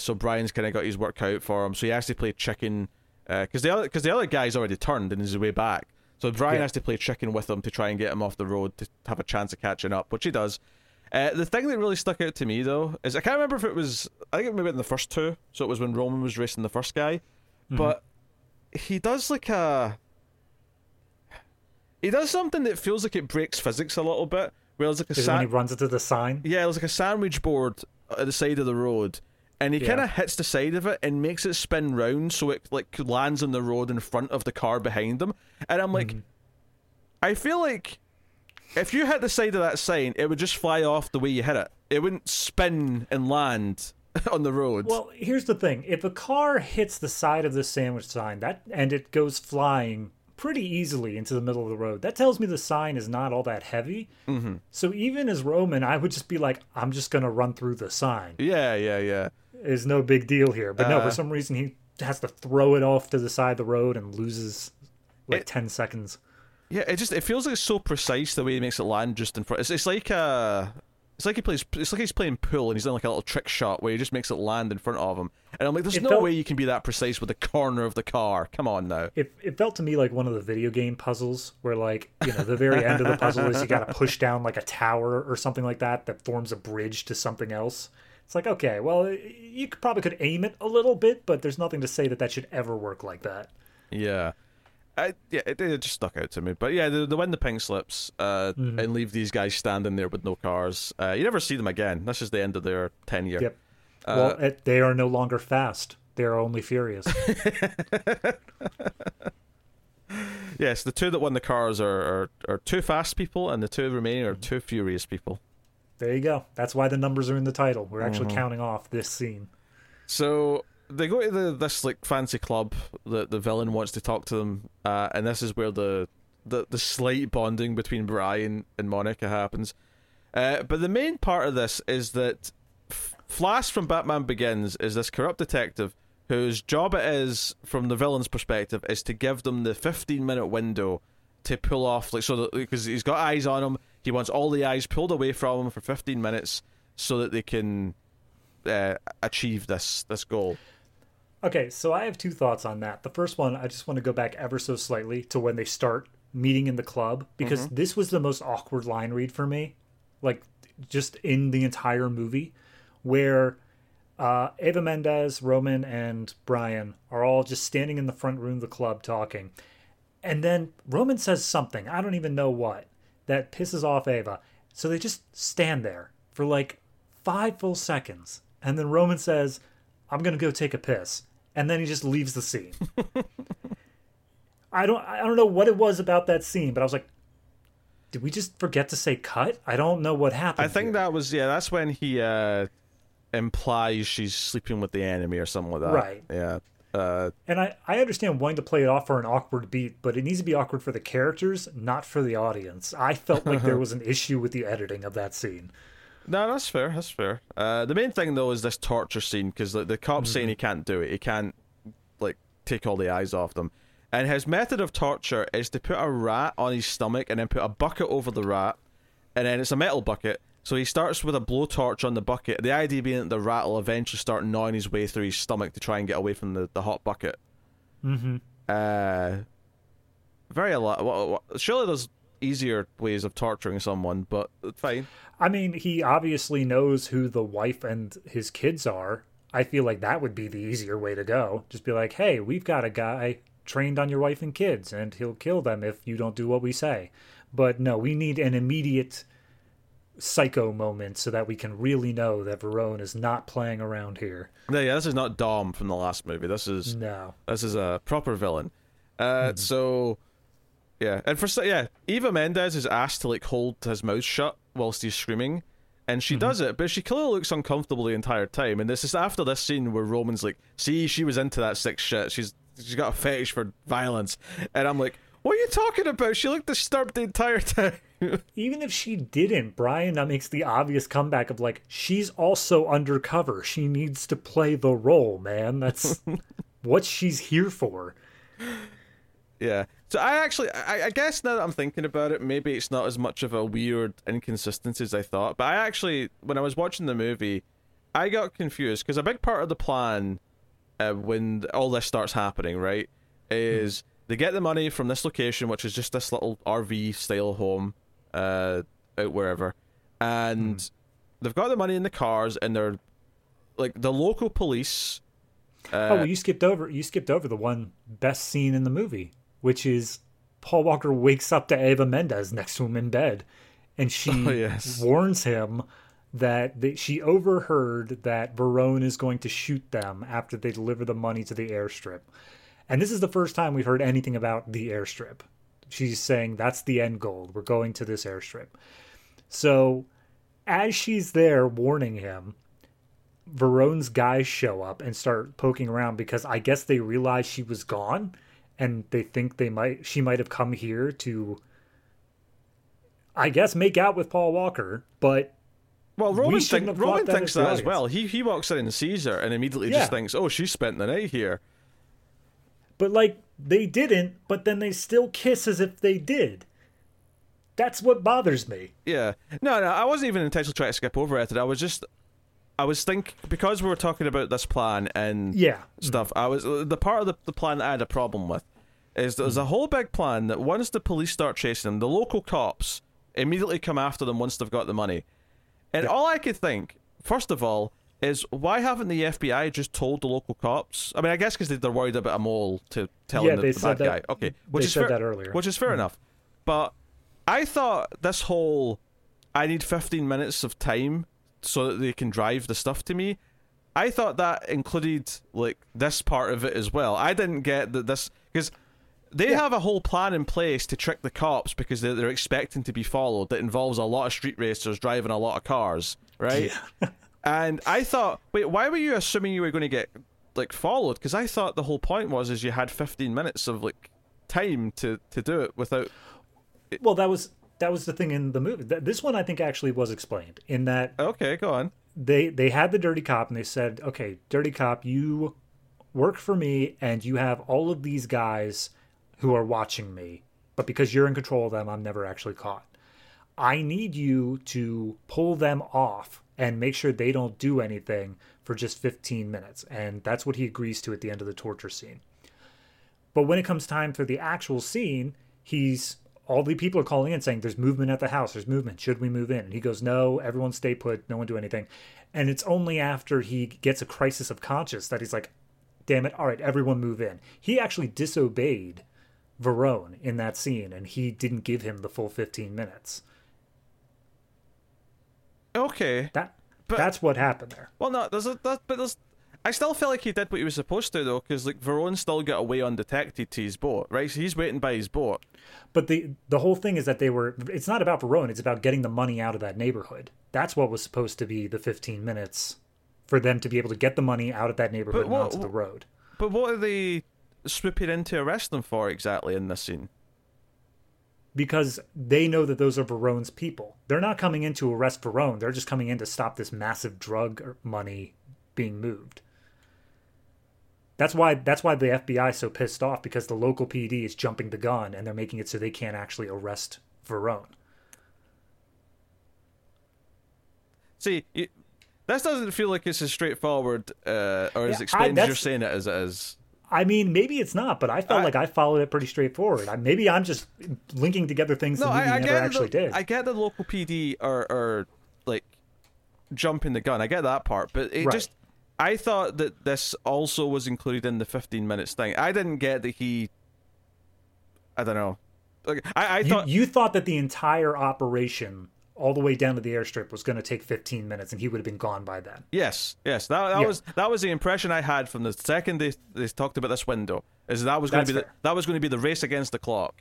so Brian's kind of got his work out for him, so he has to play chicken, because the other guy's already turned and is way back, so Brian has to play chicken with him to try and get him off the road to have a chance of catching up, which he does. The thing that really stuck out to me, though, is I can't remember if it was... I think it may have been the first two, so it was when Roman was racing the first guy, but... He does something that feels like it breaks physics a little bit. Where there's like when he runs into the sign? Yeah, there's like a sandwich board at the side of the road, and he kind of hits the side of it and makes it spin round so it like lands on the road in front of the car behind him. And I'm like, I feel like if you hit the side of that sign, it would just fly off the way you hit it. It wouldn't spin and land on the road. Well, here's the thing. If a car hits the side of the sandwich sign and it goes flying pretty easily into the middle of the road, that tells me the sign is not all that heavy. So even as Roman, I would just be like, I'm just going to run through the sign. Yeah. It's no big deal here. But no, for some reason, he has to throw it off to the side of the road and loses like 10 seconds. Yeah, it feels like it's so precise the way he makes it land just in front. It's like he's playing pool and he's done like a little trick shot where he just makes it land in front of him. And I'm like, there's no way you can be that precise with the corner of the car. Come on now. It felt to me like one of the video game puzzles where, like, you know, the very end of the puzzle is you got to push down like a tower or something like that that forms a bridge to something else. It's like, okay, well, you could aim it a little bit, but there's nothing to say that that should ever work like that. Yeah. It just stuck out to me. But yeah, the when the ping slips and leave these guys standing there with no cars, you never see them again. That's just the end of their tenure. Yep. They are no longer fast. They are only furious. Yes, the two that won the cars are two fast people, and the two remaining are two furious people. There you go. That's why the numbers are in the title. We're actually counting off this scene. So they go to this like fancy club that the villain wants to talk to them, and this is where the slight bonding between Brian and Monica happens. But the main part of this is that Flash from Batman Begins is this corrupt detective whose job it is, from the villain's perspective, is to give them the 15-minute window to pull off, like, so because he's got eyes on him, he wants all the eyes pulled away from him for 15 minutes so that they can achieve this goal. Okay, so I have two thoughts on that. The first one, I just want to go back ever so slightly to when they start meeting in the club, because this was the most awkward line read for me, like, just in the entire movie, where Eva Mendes, Roman, and Brian are all just standing in the front room of the club talking. And then Roman says something, I don't even know what, that pisses off Eva. So they just stand there for like 5 full seconds. And then Roman says, "I'm going to go take a piss." And then he just leaves the scene. I don't know what it was about that scene, but I was like, did we just forget to say cut? I don't know what happened. I think that was, that's when he implies she's sleeping with the enemy or something like that. Right. Yeah. And I understand wanting to play it off for an awkward beat, but it needs to be awkward for the characters, not for the audience. I felt like there was an issue with the editing of that scene. No, that's fair. That's fair. The main thing, though, is this torture scene, because the cop's saying he can't do it. He can't, like, take all the eyes off them. And his method of torture is to put a rat on his stomach and then put a bucket over the rat. And then it's a metal bucket. So he starts with a blowtorch on the bucket. The idea being that the rat will eventually start gnawing his way through his stomach to try and get away from the hot bucket. Very a lot. Well, surely there's easier ways of torturing someone, but fine. I mean, he obviously knows who the wife and his kids are. I feel like that would be the easier way to go. Just be like, hey, we've got a guy trained on your wife and kids, and he'll kill them if you don't do what we say. But no, we need an immediate psycho moment so that we can really know that Verone is not playing around here. Yeah, this is not Dom from the last movie. This is a proper villain. So yeah, and Eva Mendes is asked to, like, hold his mouth shut whilst he's screaming, and she does it, but she clearly looks uncomfortable the entire time. And this is after this scene where Roman's like, "See, she was into that sick shit. She's got a fetish for violence." And I'm like, what are you talking about? She looked disturbed the entire time. Even if she didn't, Brian now makes the obvious comeback of, like, she's also undercover. She needs to play the role, man. That's what she's here for. Yeah. So I guess now that I'm thinking about it, maybe it's not as much of a weird inconsistency as I thought. But I actually, when I was watching the movie, I got confused, because a big part of the plan when all this starts happening, right, is they get the money from this location, which is just this little RV-style home out wherever. And they've got the money in the cars, and they're, like, the local police... well, you skipped over the one best scene in the movie, which is Paul Walker wakes up to Eva Mendes next to him in bed, and she warns him that she overheard that Verone is going to shoot them after they deliver the money to the airstrip. And this is the first time we've heard anything about the airstrip. She's saying that's the end goal. We're going to this airstrip. So as she's there warning him, Verone's guys show up and start poking around, because I guess they realize she was gone, and they think she might have come here to, I guess, make out with Paul Walker, but... Well, Roman thinks that as well. He walks in and sees her and immediately just thinks, oh, she spent the night here. But like, they didn't, but then they still kiss as if they did. That's what bothers me. Yeah. No, I wasn't even intentionally trying to skip over it. I was thinking, because we were talking about this plan and stuff, the part of the plan that I had a problem with is there's a whole big plan that once the police start chasing them, the local cops immediately come after them once they've got the money. And all I could think, first of all, is why haven't the FBI just told the local cops? I mean, I guess because they're worried about a mole to tell them the bad guy. Okay, which is fair, that earlier. Which is fair enough. But I thought this whole, I need 15 minutes of time so that they can drive the stuff to me, I thought that included, like, this part of it as well. I didn't get that this, because they have a whole plan in place to trick the cops because they're expecting to be followed that involves a lot of street racers driving a lot of cars, right? Yeah. And I thought, wait, why were you assuming you were going to get, like, followed? Because I thought the whole point was is you had 15 minutes of, like, time to do it without... Well, that was the thing in the movie. This one, I think, actually was explained in that... Okay, go on. They had the dirty cop, and they said, okay, dirty cop, you work for me, and you have all of these guys who are watching me, but because you're in control of them, I'm never actually caught. I need you to pull them off and make sure they don't do anything for just 15 minutes. And that's what he agrees to at the end of the torture scene. But when it comes time for the actual scene, all the people are calling in saying, there's movement at the house, there's movement, should we move in? And he goes, no, everyone stay put, no one do anything. And it's only after he gets a crisis of conscience that he's like, damn it, all right, everyone move in. He actually disobeyed Verone in that scene, and he didn't give him the full 15 minutes. Okay, that's what happened there. Well, no, I still feel like he did what he was supposed to, though, because like Verone still got away undetected to his boat, right? So he's waiting by his boat. But the whole thing is that it's not about Verone; it's about getting the money out of that neighborhood. That's what was supposed to be the 15 minutes for them to be able to get the money out of that neighborhood and onto the road. But what are they swooping in to arrest them for exactly in this scene? Because they know that those are Verone's people. They're not coming in to arrest Verone. They're just coming in to stop this massive drug money being moved. That's why the FBI is so pissed off, because the local PD is jumping the gun and they're making it so they can't actually arrest Verone. See, this doesn't feel like it's as straightforward as explained as you're saying it as it is. I mean, maybe it's not, but I felt like I followed it pretty straightforward. Maybe I'm just linking together things that movie never actually did. I get the local PD are like jumping the gun. I get that part, but I thought that this also was included in the 15 minutes thing. I didn't get that I don't know. Like, I thought you thought that the entire operation, all the way down to the airstrip, was going to take 15 minutes, and he would have been gone by then. Yes. That was the impression I had from the second they talked about this window. Is that was going to be the race against the clock.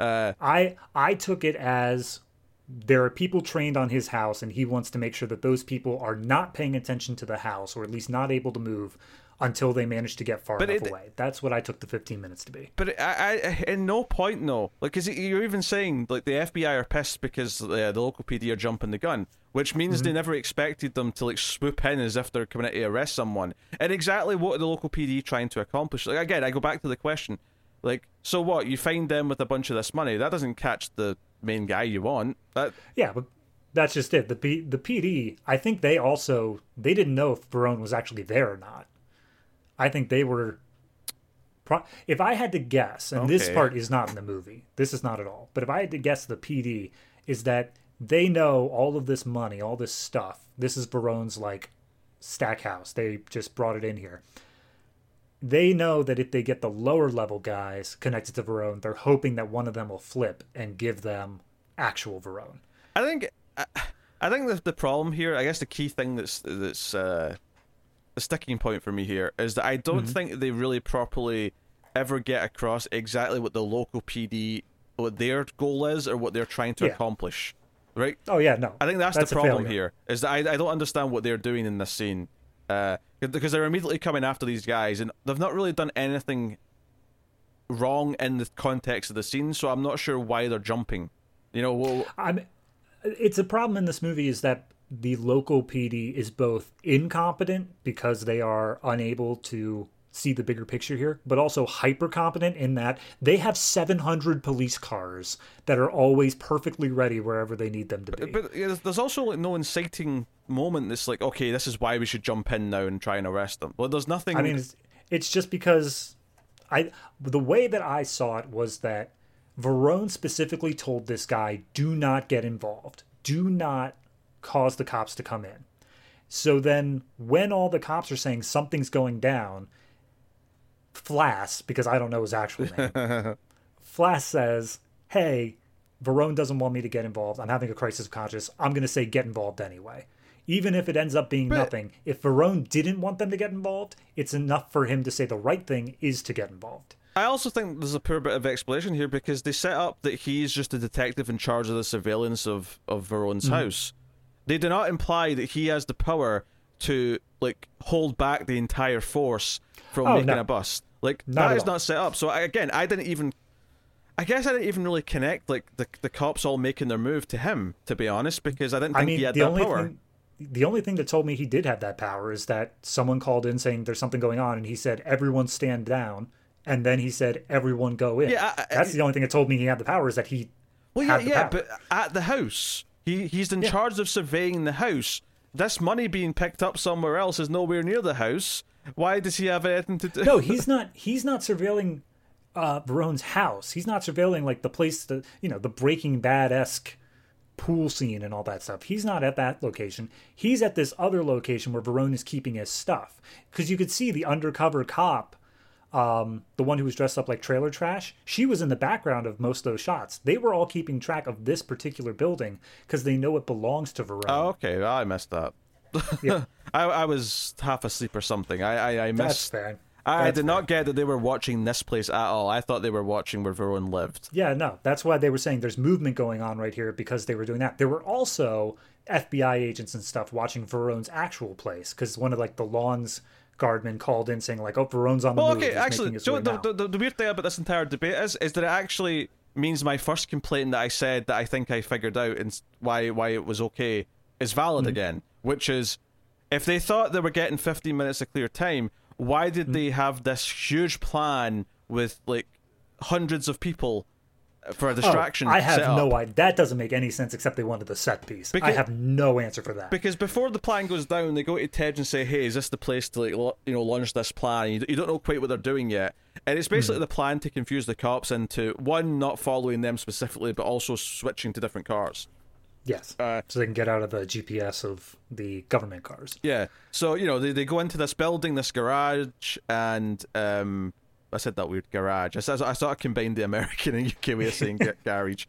I took it as there are people trained on his house, and he wants to make sure that those people are not paying attention to the house, or at least not able to move until they manage to get far enough away. That's what I took the 15 minutes to be. But I in no point, though. Like, because you're even saying, like, the FBI are pissed because the local PD are jumping the gun, which means they never expected them to, like, swoop in as if they're coming out to arrest someone. And exactly what are the local PD trying to accomplish? Like, again, I go back to the question. Like, so what? You find them with a bunch of this money. That doesn't catch the main guy you want. Yeah, but... That's just it. The PD, I think they also... They didn't know if Verone was actually there or not. I think they were... If I had to guess, and this part is not in the movie. This is not at all. But if I had to guess, the PD is that they know all of this money, all this stuff. This is Verone's, like, stack house. They just brought it in here. They know that if they get the lower-level guys connected to Verone, they're hoping that one of them will flip and give them actual Verone. I think the problem here, I guess the key thing that's the sticking point for me here is that I don't think they really properly ever get across exactly what the local PD, what their goal is or what they're trying to accomplish, right? Oh yeah, no. I think that's the problem here is that I don't understand what they're doing in this scene because they're immediately coming after these guys and they've not really done anything wrong in the context of the scene, so I'm not sure why they're jumping. You know, it's a problem in this movie is that the local PD is both incompetent because they are unable to see the bigger picture here, but also hyper competent in that they have 700 police cars that are always perfectly ready wherever they need them to be. But there's also like no inciting moment that's like, okay, this is why we should jump in now and try and arrest them. Well, there's nothing. I mean, it's just because the way that I saw it was that Verone specifically told this guy, do not get involved. Do not cause the cops to come in. So then when all the cops are saying something's going down, Flass, because I don't know his actual name, Flass says, hey, Verone doesn't want me to get involved. I'm having a crisis of conscience. I'm going to say get involved anyway. Even if it ends up being nothing, if Verone didn't want them to get involved, it's enough for him to say the right thing is to get involved. I also think there's a poor bit of explanation here because they set up that he's just a detective in charge of the surveillance of Verone's house. They do not imply that he has the power to like hold back the entire force from making a bust. Like that is not set up. So I guess I didn't even really connect like the cops all making their move to him, to be honest, because I didn't think he had that power. The only thing that told me he did have that power is that someone called in saying there's something going on, and he said, everyone stand down. And then he said, everyone go in. Yeah, that's the only thing that told me he had the power is that he had the power. But at the house, he's in charge of surveying the house. This money being picked up somewhere else is nowhere near the house. Why does he have anything to do? No, he's not surveilling Verone's house. He's not surveilling like the place, the Breaking Bad-esque pool scene and all that stuff. He's not at that location. He's at this other location where Verone is keeping his stuff. Because you could see the undercover cop, the one who was dressed up like trailer trash, she was in the background of most of those shots. They were all keeping track of this particular building because they know it belongs to Verone. Oh, okay. Well, I missed that. Yeah. I was half asleep or something. I missed. That's fair. I did not get that they were watching this place at all. I thought they were watching where Verone lived. Yeah, no. That's why they were saying there's movement going on right here because they were doing that. There were also FBI agents and stuff watching Verone's actual place because one of like the lawn's guardman called in saying like, oh, Verone's on the move. Okay, actually, so the weird thing about this entire debate is that it actually means my first complaint that I said that I think I figured out and why it was okay is valid again, which is if they thought they were getting 15 minutes of clear time, why did they have this huge plan with like hundreds of people for a distraction? I have no idea. That doesn't make any sense except they wanted the set piece. Because I have no answer for that. Because before the plan goes down, they go to Ted and say, hey, is this the place to launch this plan? You don't know quite what they're doing yet. And it's basically the plan to confuse the cops into, one, not following them specifically, but also switching to different cars. Yes. So they can get out of the GPS of the government cars. Yeah. So, they go into this building, this garage, and... I said that weird garage. I sort of combined the American and UK way of saying garage.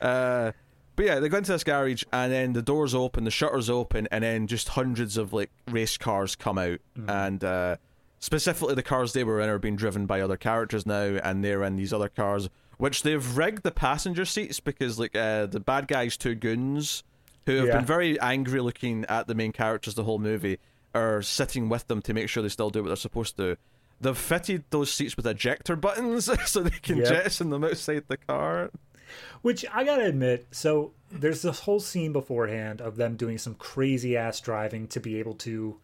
But yeah, they go into this garage and then the doors open, the shutters open, and then just hundreds of like race cars come out. And specifically the cars they were in are being driven by other characters now, and they're in these other cars, which they've rigged the passenger seats because like the bad guys, two goons, who have been very angry looking at the main characters the whole movie, are sitting with them to make sure they still do what they're supposed to. They've fitted those seats with ejector buttons so they can jettison them outside the car. Which I gotta admit, so there's this whole scene beforehand of them doing some crazy ass driving to be able to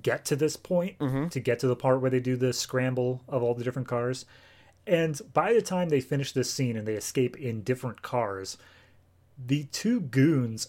get to this point, to get to the part where they do the scramble of all the different cars. And by the time they finish this scene and they escape in different cars, the two goons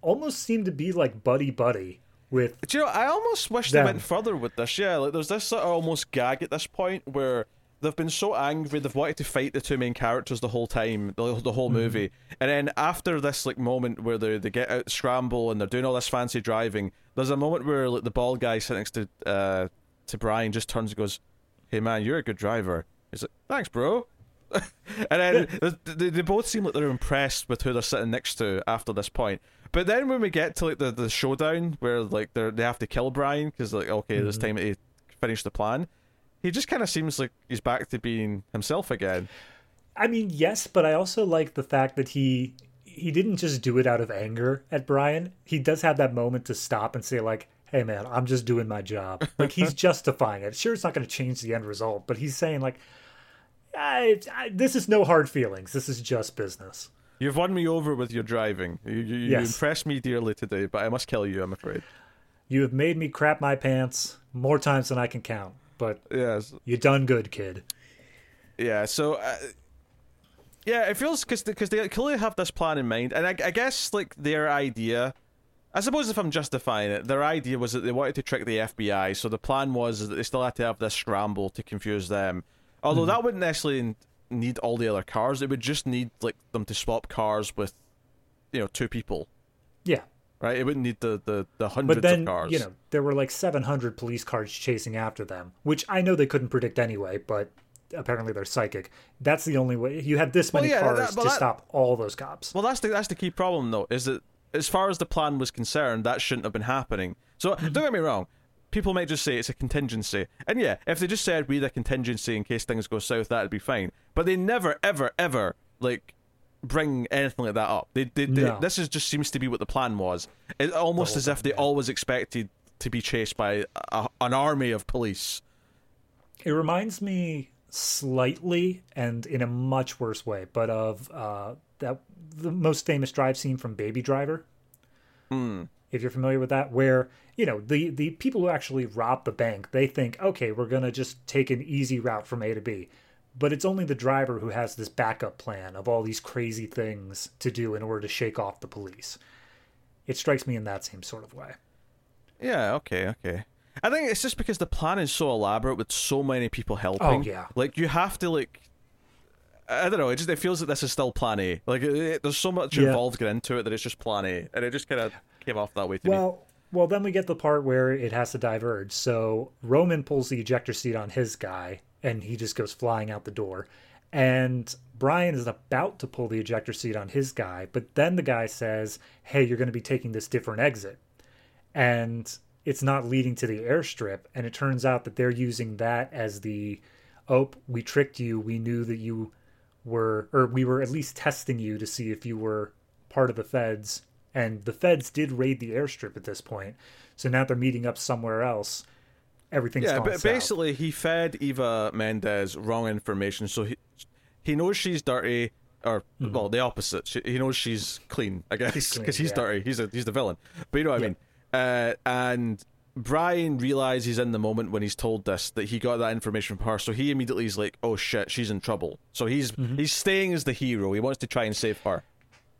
almost seem to be like buddy-buddy. Do you know, I almost wish they went further with this. Yeah, like there's this sort of almost gag at this point where they've been so angry they've wanted to fight the two main characters the whole time, the whole movie. And then after this like moment where they get out, scramble, and they're doing all this fancy driving, there's a moment where like the bald guy sitting next to Brian just turns and goes, "Hey man, you're a good driver." He's like, "Thanks, bro." And then they both seem like they're impressed with who they're sitting next to after this point. But then when we get to like the showdown where like they have to kill Brian because like okay this time he finished the plan, he just kind of seems like he's back to being himself again. I mean, yes, but I also like the fact that he didn't just do it out of anger at Brian. He does have that moment to stop and say like, hey man, I'm just doing my job. Like he's justifying it. Sure, it's not going to change the end result, but he's saying like, this is no hard feelings. This is just business. You've won me over with your driving. You impressed me dearly today, but I must kill you, I'm afraid. You have made me crap my pants more times than I can count. but yes, you done good, kid. Yeah, so yeah, it feels because they clearly have this plan in mind, and I guess like their idea, I suppose if I'm justifying it, their idea was that they wanted to trick the FBI, so the plan was that they still had to have this scramble to confuse them. Although that wouldn't necessarily need all the other cars; it would just need like them to swap cars with, you know, two people. Yeah. Right, it wouldn't need the hundreds of cars. But then, you know, there were like 700 police cars chasing after them, which I know they couldn't predict anyway, but apparently they're psychic. That's the only way. You have this many cars to stop all those cops. Well, that's the key problem, though, is that as far as the plan was concerned, that shouldn't have been happening. So don't get me wrong, people might just say it's a contingency. And yeah, if they just said we had a contingency in case things go south, that'd be fine. But they never, ever, ever, like, bring anything like that up. They This is just seems to be what the plan was. It's almost as if they always expected to be chased by an army of police. It reminds me slightly, and in a much worse way, but of the most famous drive scene from Baby Driver. If you're familiar with that, where, you know, the people who actually rob the bank, they think, okay, we're gonna just take an easy route from A to B. But it's only the driver who has this backup plan of all these crazy things to do in order to shake off the police. It strikes me in that same sort of way. Yeah, okay. I think it's just because the plan is so elaborate with so many people helping. Oh, yeah. Like, you have to, like, I don't know, it feels that this is still plan A. Like, there's so much involved getting into it that it's just plan A. And it just kind of came off that way to me. Well, then we get the part where it has to diverge. So Roman pulls the ejector seat on his guy, and he just goes flying out the door. And Brian is about to pull the ejector seat on his guy, but then the guy says, hey, you're going to be taking this different exit. And it's not leading to the airstrip. And it turns out that they're using that as the, oh, we tricked you. We knew that you were, or we were at least testing you to see if you were part of the feds. And the feds did raid the airstrip at this point. So now they're meeting up somewhere else. Everything's gone south. Basically, he fed Eva Mendes wrong information, so he knows she's dirty, or well, the opposite. He knows she's clean, I guess, because he's dirty. He's the villain, but you know what I mean. And Brian realizes in the moment when he's told this that he got that information from her, so he immediately is like, "Oh shit, she's in trouble." So he's staying as the hero. He wants to try and save her.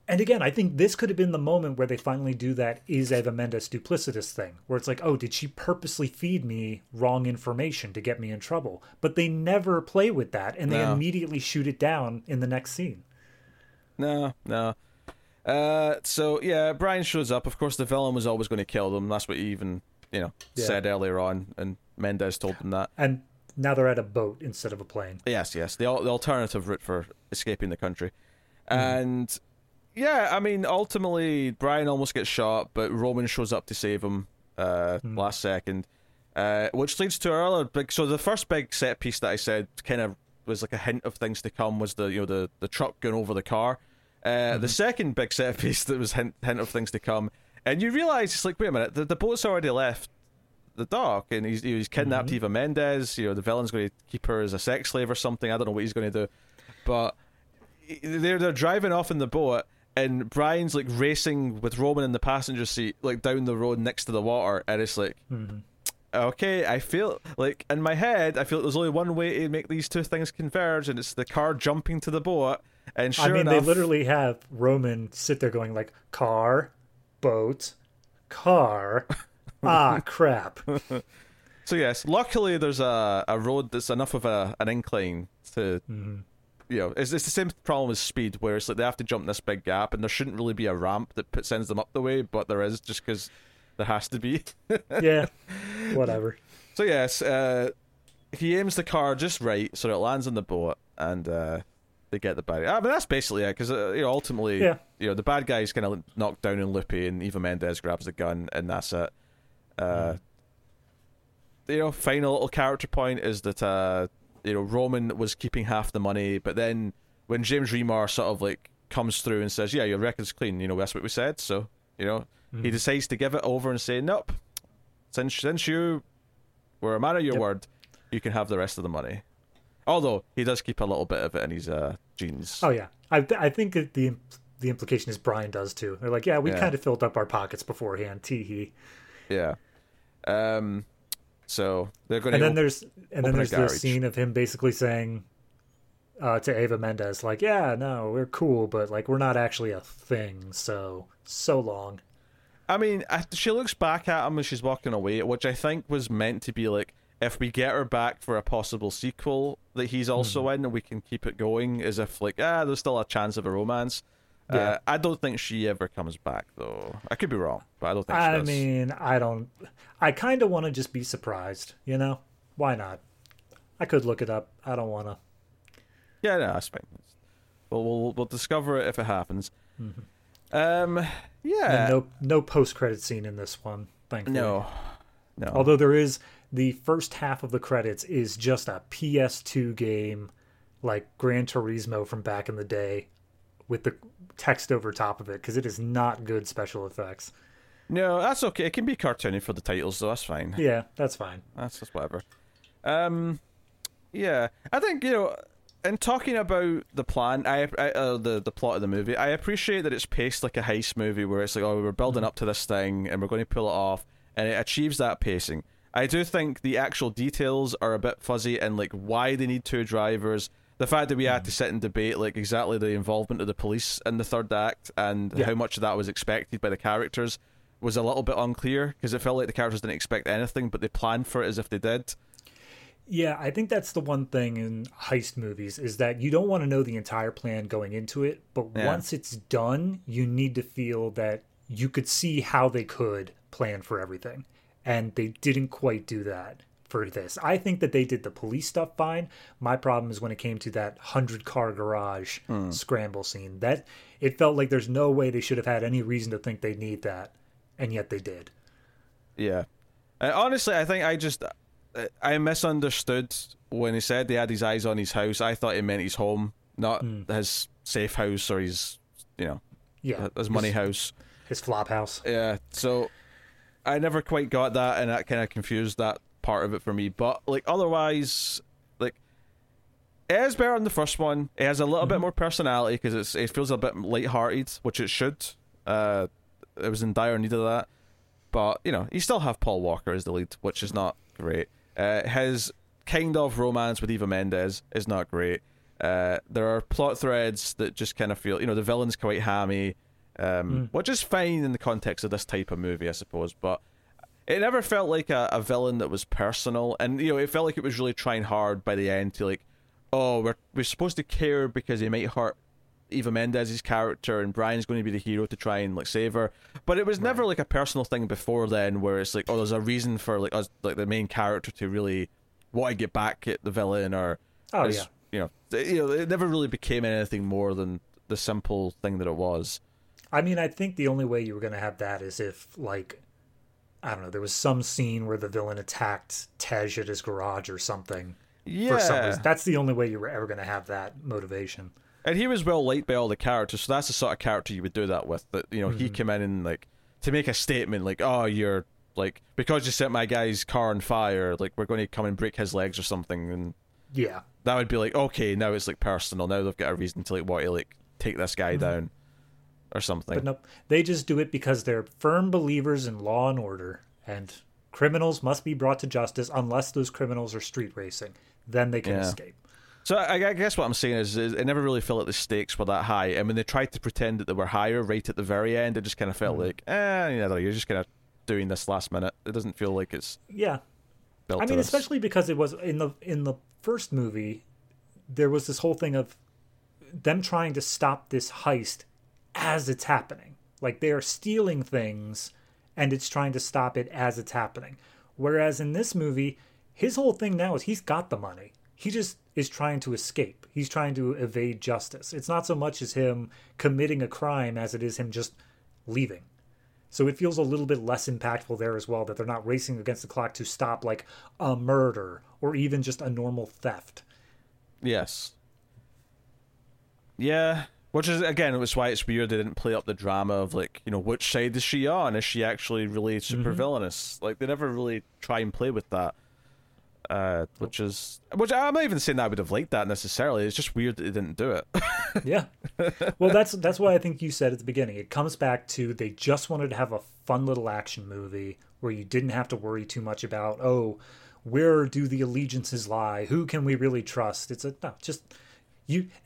And again, I think this could have been the moment where they finally do that is Eva Mendes duplicitous thing, where it's like, oh, did she purposely feed me wrong information to get me in trouble? But they never play with that, and they immediately shoot it down in the next scene. No. So, yeah, Brian shows up. Of course, the villain was always going to kill them. That's what he even, you know, said earlier on, and Mendes told them that. And now they're at a boat instead of a plane. Yes, the alternative route for escaping the country. And yeah, I mean, ultimately, Brian almost gets shot, but Roman shows up to save him last second, which leads to our other big... So the first big set piece that I said kind of was like a hint of things to come was the truck going over the car. The second big set piece that was hint of things to come, and you realise, it's like, wait a minute, the boat's already left the dock, and he's kidnapped Eva Mendes, you know, the villain's going to keep her as a sex slave or something, I don't know what he's going to do, but they're driving off in the boat, and Brian's like racing with Roman in the passenger seat, like down the road next to the water, and it's like, okay, I feel like in my head, I feel like there's only one way to make these two things converge, and it's the car jumping to the boat. And sure enough, they literally have Roman sit there going like, car, boat, car, crap. So yes, luckily there's a road that's enough of an incline to. You know, it's the same problem as Speed, where it's like they have to jump this big gap, and there shouldn't really be a ramp that sends them up the way, but there is, just because there has to be. Yeah, whatever. So yes, he aims the car just right, so it lands on the boat, and they get the bad guy. I mean, that's basically it, because you know, ultimately, you know, the bad guy's kind of knocked down and loopy, and Eva Mendes grabs the gun, and that's it. You know, final little character point is that... you know, Roman was keeping half the money, but then when James Remar sort of like comes through and says, yeah, your record's clean, you know, that's what we said, so, you know, he decides to give it over and say, nope, since you were a man of your word, you can have the rest of the money. Although he does keep a little bit of it in his jeans. Oh yeah, I think the implication is Brian does too. They're like, yeah, we kind of filled up our pockets beforehand. Yeah. So they're going to. And then there's this scene of him basically saying to Eva Mendes, like, "Yeah, no, we're cool, but like we're not actually a thing." So long. I mean, she looks back at him as she's walking away, which I think was meant to be like, if we get her back for a possible sequel that he's also in, we can keep it going, as if like, there's still a chance of a romance. Yeah. I don't think she ever comes back, though. I could be wrong, but I don't think she does. I mean, I kind of want to just be surprised, you know? Why not? I could look it up. I don't want to. Yeah, no, that's fine. We'll discover it if it happens. Mm-hmm. Yeah. No post-credit scene in this one, thankfully. No. Although there is... The first half of the credits is just a PS2 game, like Gran Turismo from back in the day, with the text over top of it, because it is not good special effects. No, that's okay. It can be cartoony for the titles, so that's fine. Yeah, that's fine. That's just whatever. Yeah, I think, you know, in talking about the plan, the plot of the movie, I appreciate that it's paced like a heist movie, where it's like, oh, we're building up to this thing, and we're going to pull it off, and it achieves that pacing. I do think the actual details are a bit fuzzy, and like why they need two drivers. The fact that we had to sit and debate like exactly the involvement of the police in the third act and how much of that was expected by the characters was a little bit unclear, because it felt like the characters didn't expect anything, but they planned for it as if they did. Yeah, I think that's the one thing in heist movies, is that you don't want to know the entire plan going into it, but once it's done, you need to feel that you could see how they could plan for everything. And they didn't quite do that for this. I think that they did the police stuff fine. My problem is when it came to that 100-car garage scramble scene. That it felt like there's no way they should have had any reason to think they need that, and yet they did. Yeah. Honestly, I think I misunderstood when he said they had his eyes on his house. I thought he meant his home, not his safe house or his, you know, his money house. His flop house. Yeah, so... I never quite got that, and that kind of confused that part of it for me. But like otherwise, like it is better than the first one. It has a little bit more personality because it feels a bit lighthearted, which it should. It was in dire need of that. But you know, you still have Paul Walker as the lead, which is not great. His kind of romance with Eva Mendes is not great. There are plot threads that just kind of feel, you know, the villain's quite hammy. Which is fine in the context of this type of movie, I suppose, but it never felt like a villain that was personal, and you know, it felt like it was really trying hard by the end to like, oh, we're supposed to care because he might hurt Eva Mendes' character, and Brian's going to be the hero to try and like save her. But it was never like a personal thing before then, where it's like, oh, there's a reason for like us, like the main character, to really want to get back at the villain, or you know, it never really became anything more than the simple thing that it was. I mean, I think the only way you were going to have that is if, like, I don't know, there was some scene where the villain attacked Tej at his garage or something. Yeah. For some reason. That's the only way you were ever going to have that motivation. And he was well liked by all the characters, so that's the sort of character you would do that with. That, you know, he came in and, like, to make a statement, like, oh, you're, like, because you set my guy's car on fire, like, we're going to come and break his legs or something. And yeah. That would be like, okay, now it's, like, personal. Now they've got a reason to, like, want to, like, take this guy down. Or something. But nope, they just do it because they're firm believers in law and order, and criminals must be brought to justice unless those criminals are street racing. Then they can escape. So I guess what I'm saying is it never really felt like the stakes were that high, and when they tried to pretend that they were higher right at the very end, it just kind of felt like, you know, you're just kind of doing this last minute. It doesn't feel like it's built. I mean, especially because it was in the first movie, there was this whole thing of them trying to stop this heist as it's happening. Like, they are stealing things, and it's trying to stop it as it's happening. Whereas in this movie, his whole thing now is he's got the money. He just is trying to escape. He's trying to evade justice. It's not so much as him committing a crime as it is him just leaving. So it feels a little bit less impactful there as well, that they're not racing against the clock to stop, like, a murder or even just a normal theft. Yes. Yeah. Which is, again, it was why it's weird they didn't play up the drama of, like, you know, which side is she on? Is she actually really super villainous? Like, they never really try and play with that. which I'm not even saying that I would have liked that necessarily. It's just weird that they didn't do it. Yeah. Well, that's why I think you said at the beginning. It comes back to they just wanted to have a fun little action movie where you didn't have to worry too much about, oh, where do the allegiances lie? Who can we really trust?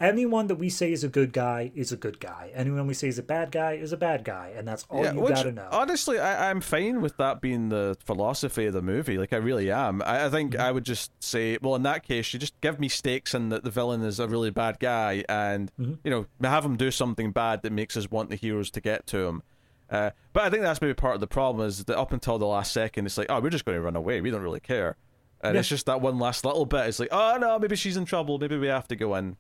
Anyone that we say is a good guy is a good guy. Anyone we say is a bad guy is a bad guy, and that's all you gotta know. Honestly, I'm fine with that being the philosophy of the movie. Like, I really am. I think I would just say, well, in that case, you just give me stakes and that the villain is a really bad guy, and you know, have him do something bad that makes us want the heroes to get to him. But I think that's maybe part of the problem is that up until the last second, it's like, oh, we're just going to run away. We don't really care, and it's just that one last little bit. It's like, oh no, maybe she's in trouble. Maybe we have to go in.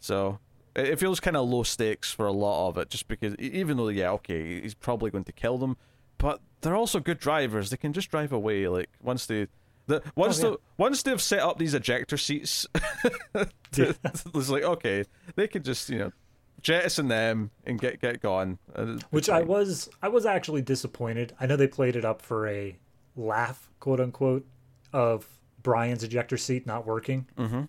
So it feels kind of low stakes for a lot of it, just because even though he's probably going to kill them, but they're also good drivers. They can just drive away. Like once they've set up these ejector seats, it's like, okay, they can just jettison them and get gone. Which I was actually disappointed. I know they played it up for a laugh, quote unquote, of Brian's ejector seat not working. Mm-hmm.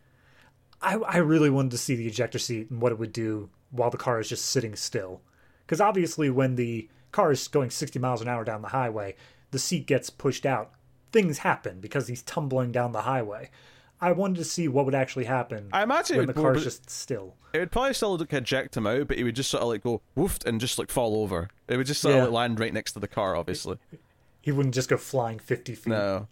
I really wanted to see the ejector seat and what it would do while the car is just sitting still. Because obviously when the car is going 60 miles an hour down the highway, the seat gets pushed out. Things happen because he's tumbling down the highway. I wanted to see what would actually happen when the car is just still. It would probably still eject him out, but he would just sort of like go woof and just like fall over. It would just sort of like land right next to the car, obviously. He wouldn't just go flying 50 feet. No.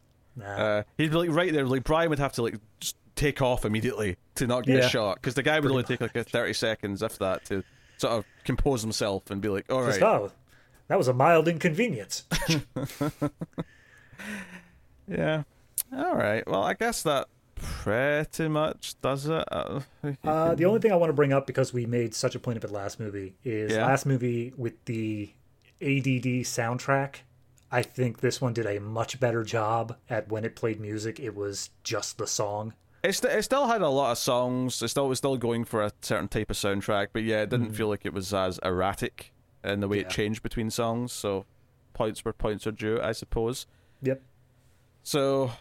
He'd be like right there. Like Brian would have to like just take off immediately to not get shot, because the guy would only take like a 30 seconds, if that, to sort of compose himself and be like, all right. Oh, that was a mild inconvenience. Yeah. All right. Well, I guess that pretty much does it. The only thing I want to bring up, because we made such a point of it last movie, is last movie with the ADD soundtrack. I think this one did a much better job at when it played music. It was just the song. It still had a lot of songs. It was still going for a certain type of soundtrack, but it didn't feel like it was as erratic in the way it changed between songs. So points where points are due, I suppose. Yep. So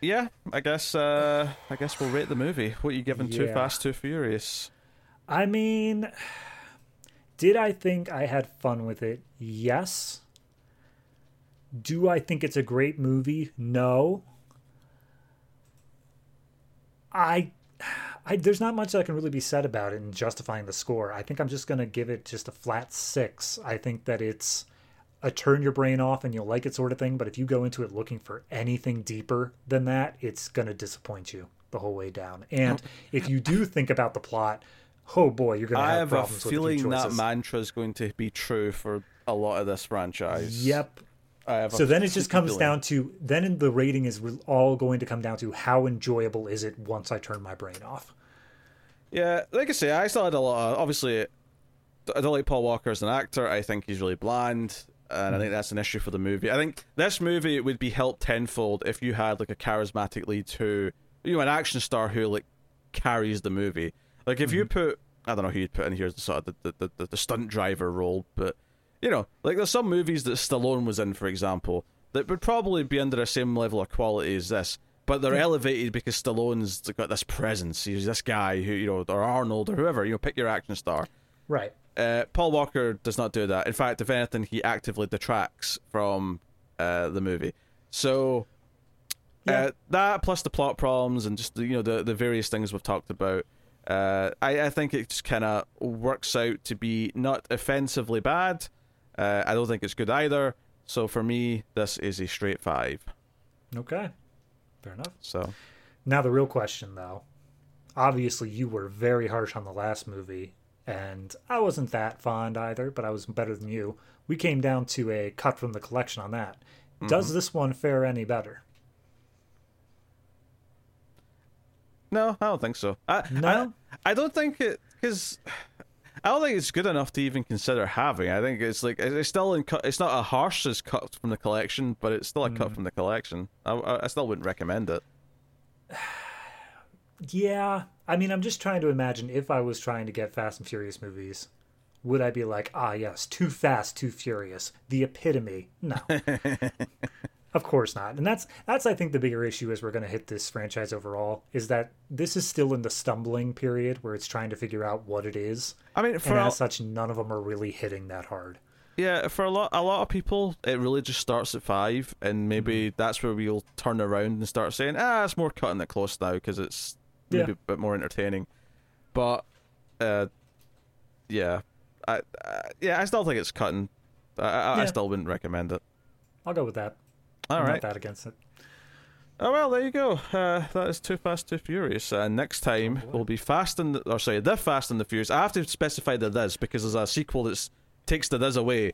yeah, I guess we'll rate the movie. What are you giving 2 Fast 2 Furious? I mean, did I think I had fun with it? Yes. Do I think it's a great movie? No. I there's not much that can really be said about it in justifying the score. I think I'm just going to give it just a flat 6. I think that it's a turn your brain off and you'll like it sort of thing, but if you go into it looking for anything deeper than that, it's going to disappoint you the whole way down. And if you do think about the plot, oh boy, you're going to have problems with the choices. I have a feeling that mantra is going to be true for a lot of this franchise. Yep. So then it just comes down to, then the rating is all going to come down to how enjoyable is it once I turn my brain off. Yeah, like I say, I still had a lot of, obviously, I don't like Paul Walker as an actor. I think he's really bland, and I think that's an issue for the movie. I think this movie would be helped tenfold if you had like a charismatic lead who, an action star who like carries the movie. Like if you put, I don't know who you'd put in here as sort of the stunt driver role, but like there's some movies that Stallone was in, for example, that would probably be under the same level of quality as this, but they're elevated because Stallone's got this presence. He's this guy who, or Arnold or whoever, pick your action star. Right. Paul Walker does not do that. In fact, if anything, he actively detracts from the movie. So that plus the plot problems and just the various things we've talked about. I think it just kind of works out to be not offensively bad. I don't think it's good either. So for me, this is a straight 5. Okay. Fair enough. So now the real question, though. Obviously, you were very harsh on the last movie, and I wasn't that fond either, but I was better than you. We came down to a cut from the collection on that. Does this one fare any better? No, I don't think so. I don't think it... because I don't think it's good enough to even consider having. I think it's like it's still it's not a harsh as cut from the collection, but it's still a cut from the collection. I still wouldn't recommend it. Yeah, I mean, I'm just trying to imagine if I was trying to get Fast and Furious movies, would I be like, yes, Too Fast, Too Furious, the epitome? No. Of course not. And that's I think the bigger issue as we're going to hit this franchise overall, is that this is still in the stumbling period where it's trying to figure out what it is. I mean, for as such, none of them are really hitting that hard. Yeah, for a lot of people, it really just starts at 5, and maybe that's where we'll turn around and start saying, it's more cutting it close now because it's maybe a bit more entertaining. But, I still think it's cutting. I still wouldn't recommend it. I'll go with that. All right. I'm not that against it. Oh, well, there you go. That is 2 Fast, 2 Furious. Next time, we'll be The Fast and the Furious. I have to specify the this because there's a sequel that takes the this away.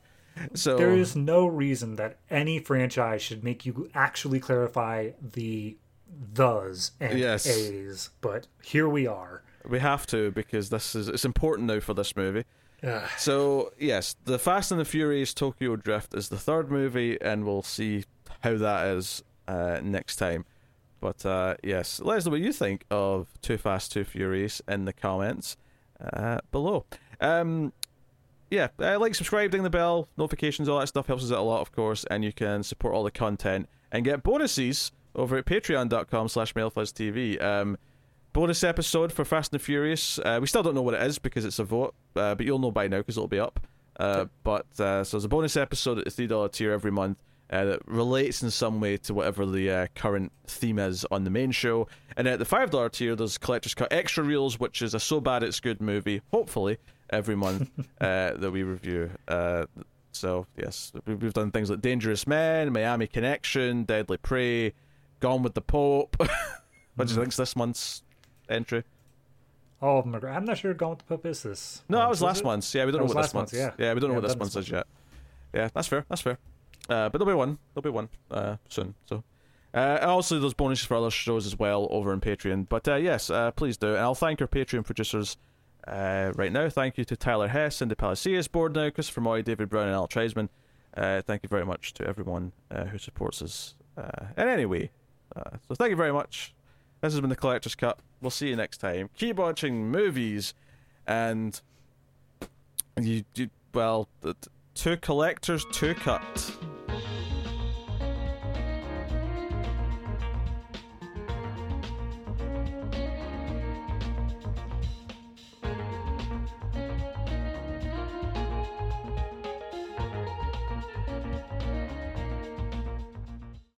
So there is no reason that any franchise should make you actually clarify the thes and a's, but here we are. We have to, because it's important now for this movie. So, yes, The Fast and the Furious Tokyo Drift is the third movie, and we'll see how that is next time. But, yes, let us know what you think of 2 Fast, 2 Furious in the comments below. Like, subscribe, ding the bell, notifications, all that stuff helps us out a lot, of course, and you can support all the content and get bonuses over at patreon.com/MailFuzzTV. Bonus episode for Fast and the Furious. We still don't know what it is because it's a vote, but you'll know by now because it'll be up. So there's a bonus episode at the $3 tier every month that relates in some way to whatever the current theme is on the main show. And at the $5 tier, there's Collector's Cut Extra Reels, which is a So Bad It's Good movie, hopefully, every month that we review. So, yes, we've done things like Dangerous Men, Miami Connection, Deadly Prey, Gone with the Pope, which I think is this month's entry. All of them are great. I'm not sure Gone with the Pope is this. No, that was last month's. Yeah, we don't know what this month's. Yeah, we don't know what this month's is yet. Yeah, that's fair. But there'll be one soon. So, also there's bonuses for other shows as well over on Patreon. But yes, please do. And I'll thank our Patreon producers right now. Thank you to Tyler Hess and the Palacios Board now, Christopher Moy, David Brown, and Al Treisman. Thank you very much to everyone who supports us in any way. So thank you very much. This has been The Collector's Cut. We'll see you next time. Keep watching movies, and you do well. 2 collectors, 2 cut.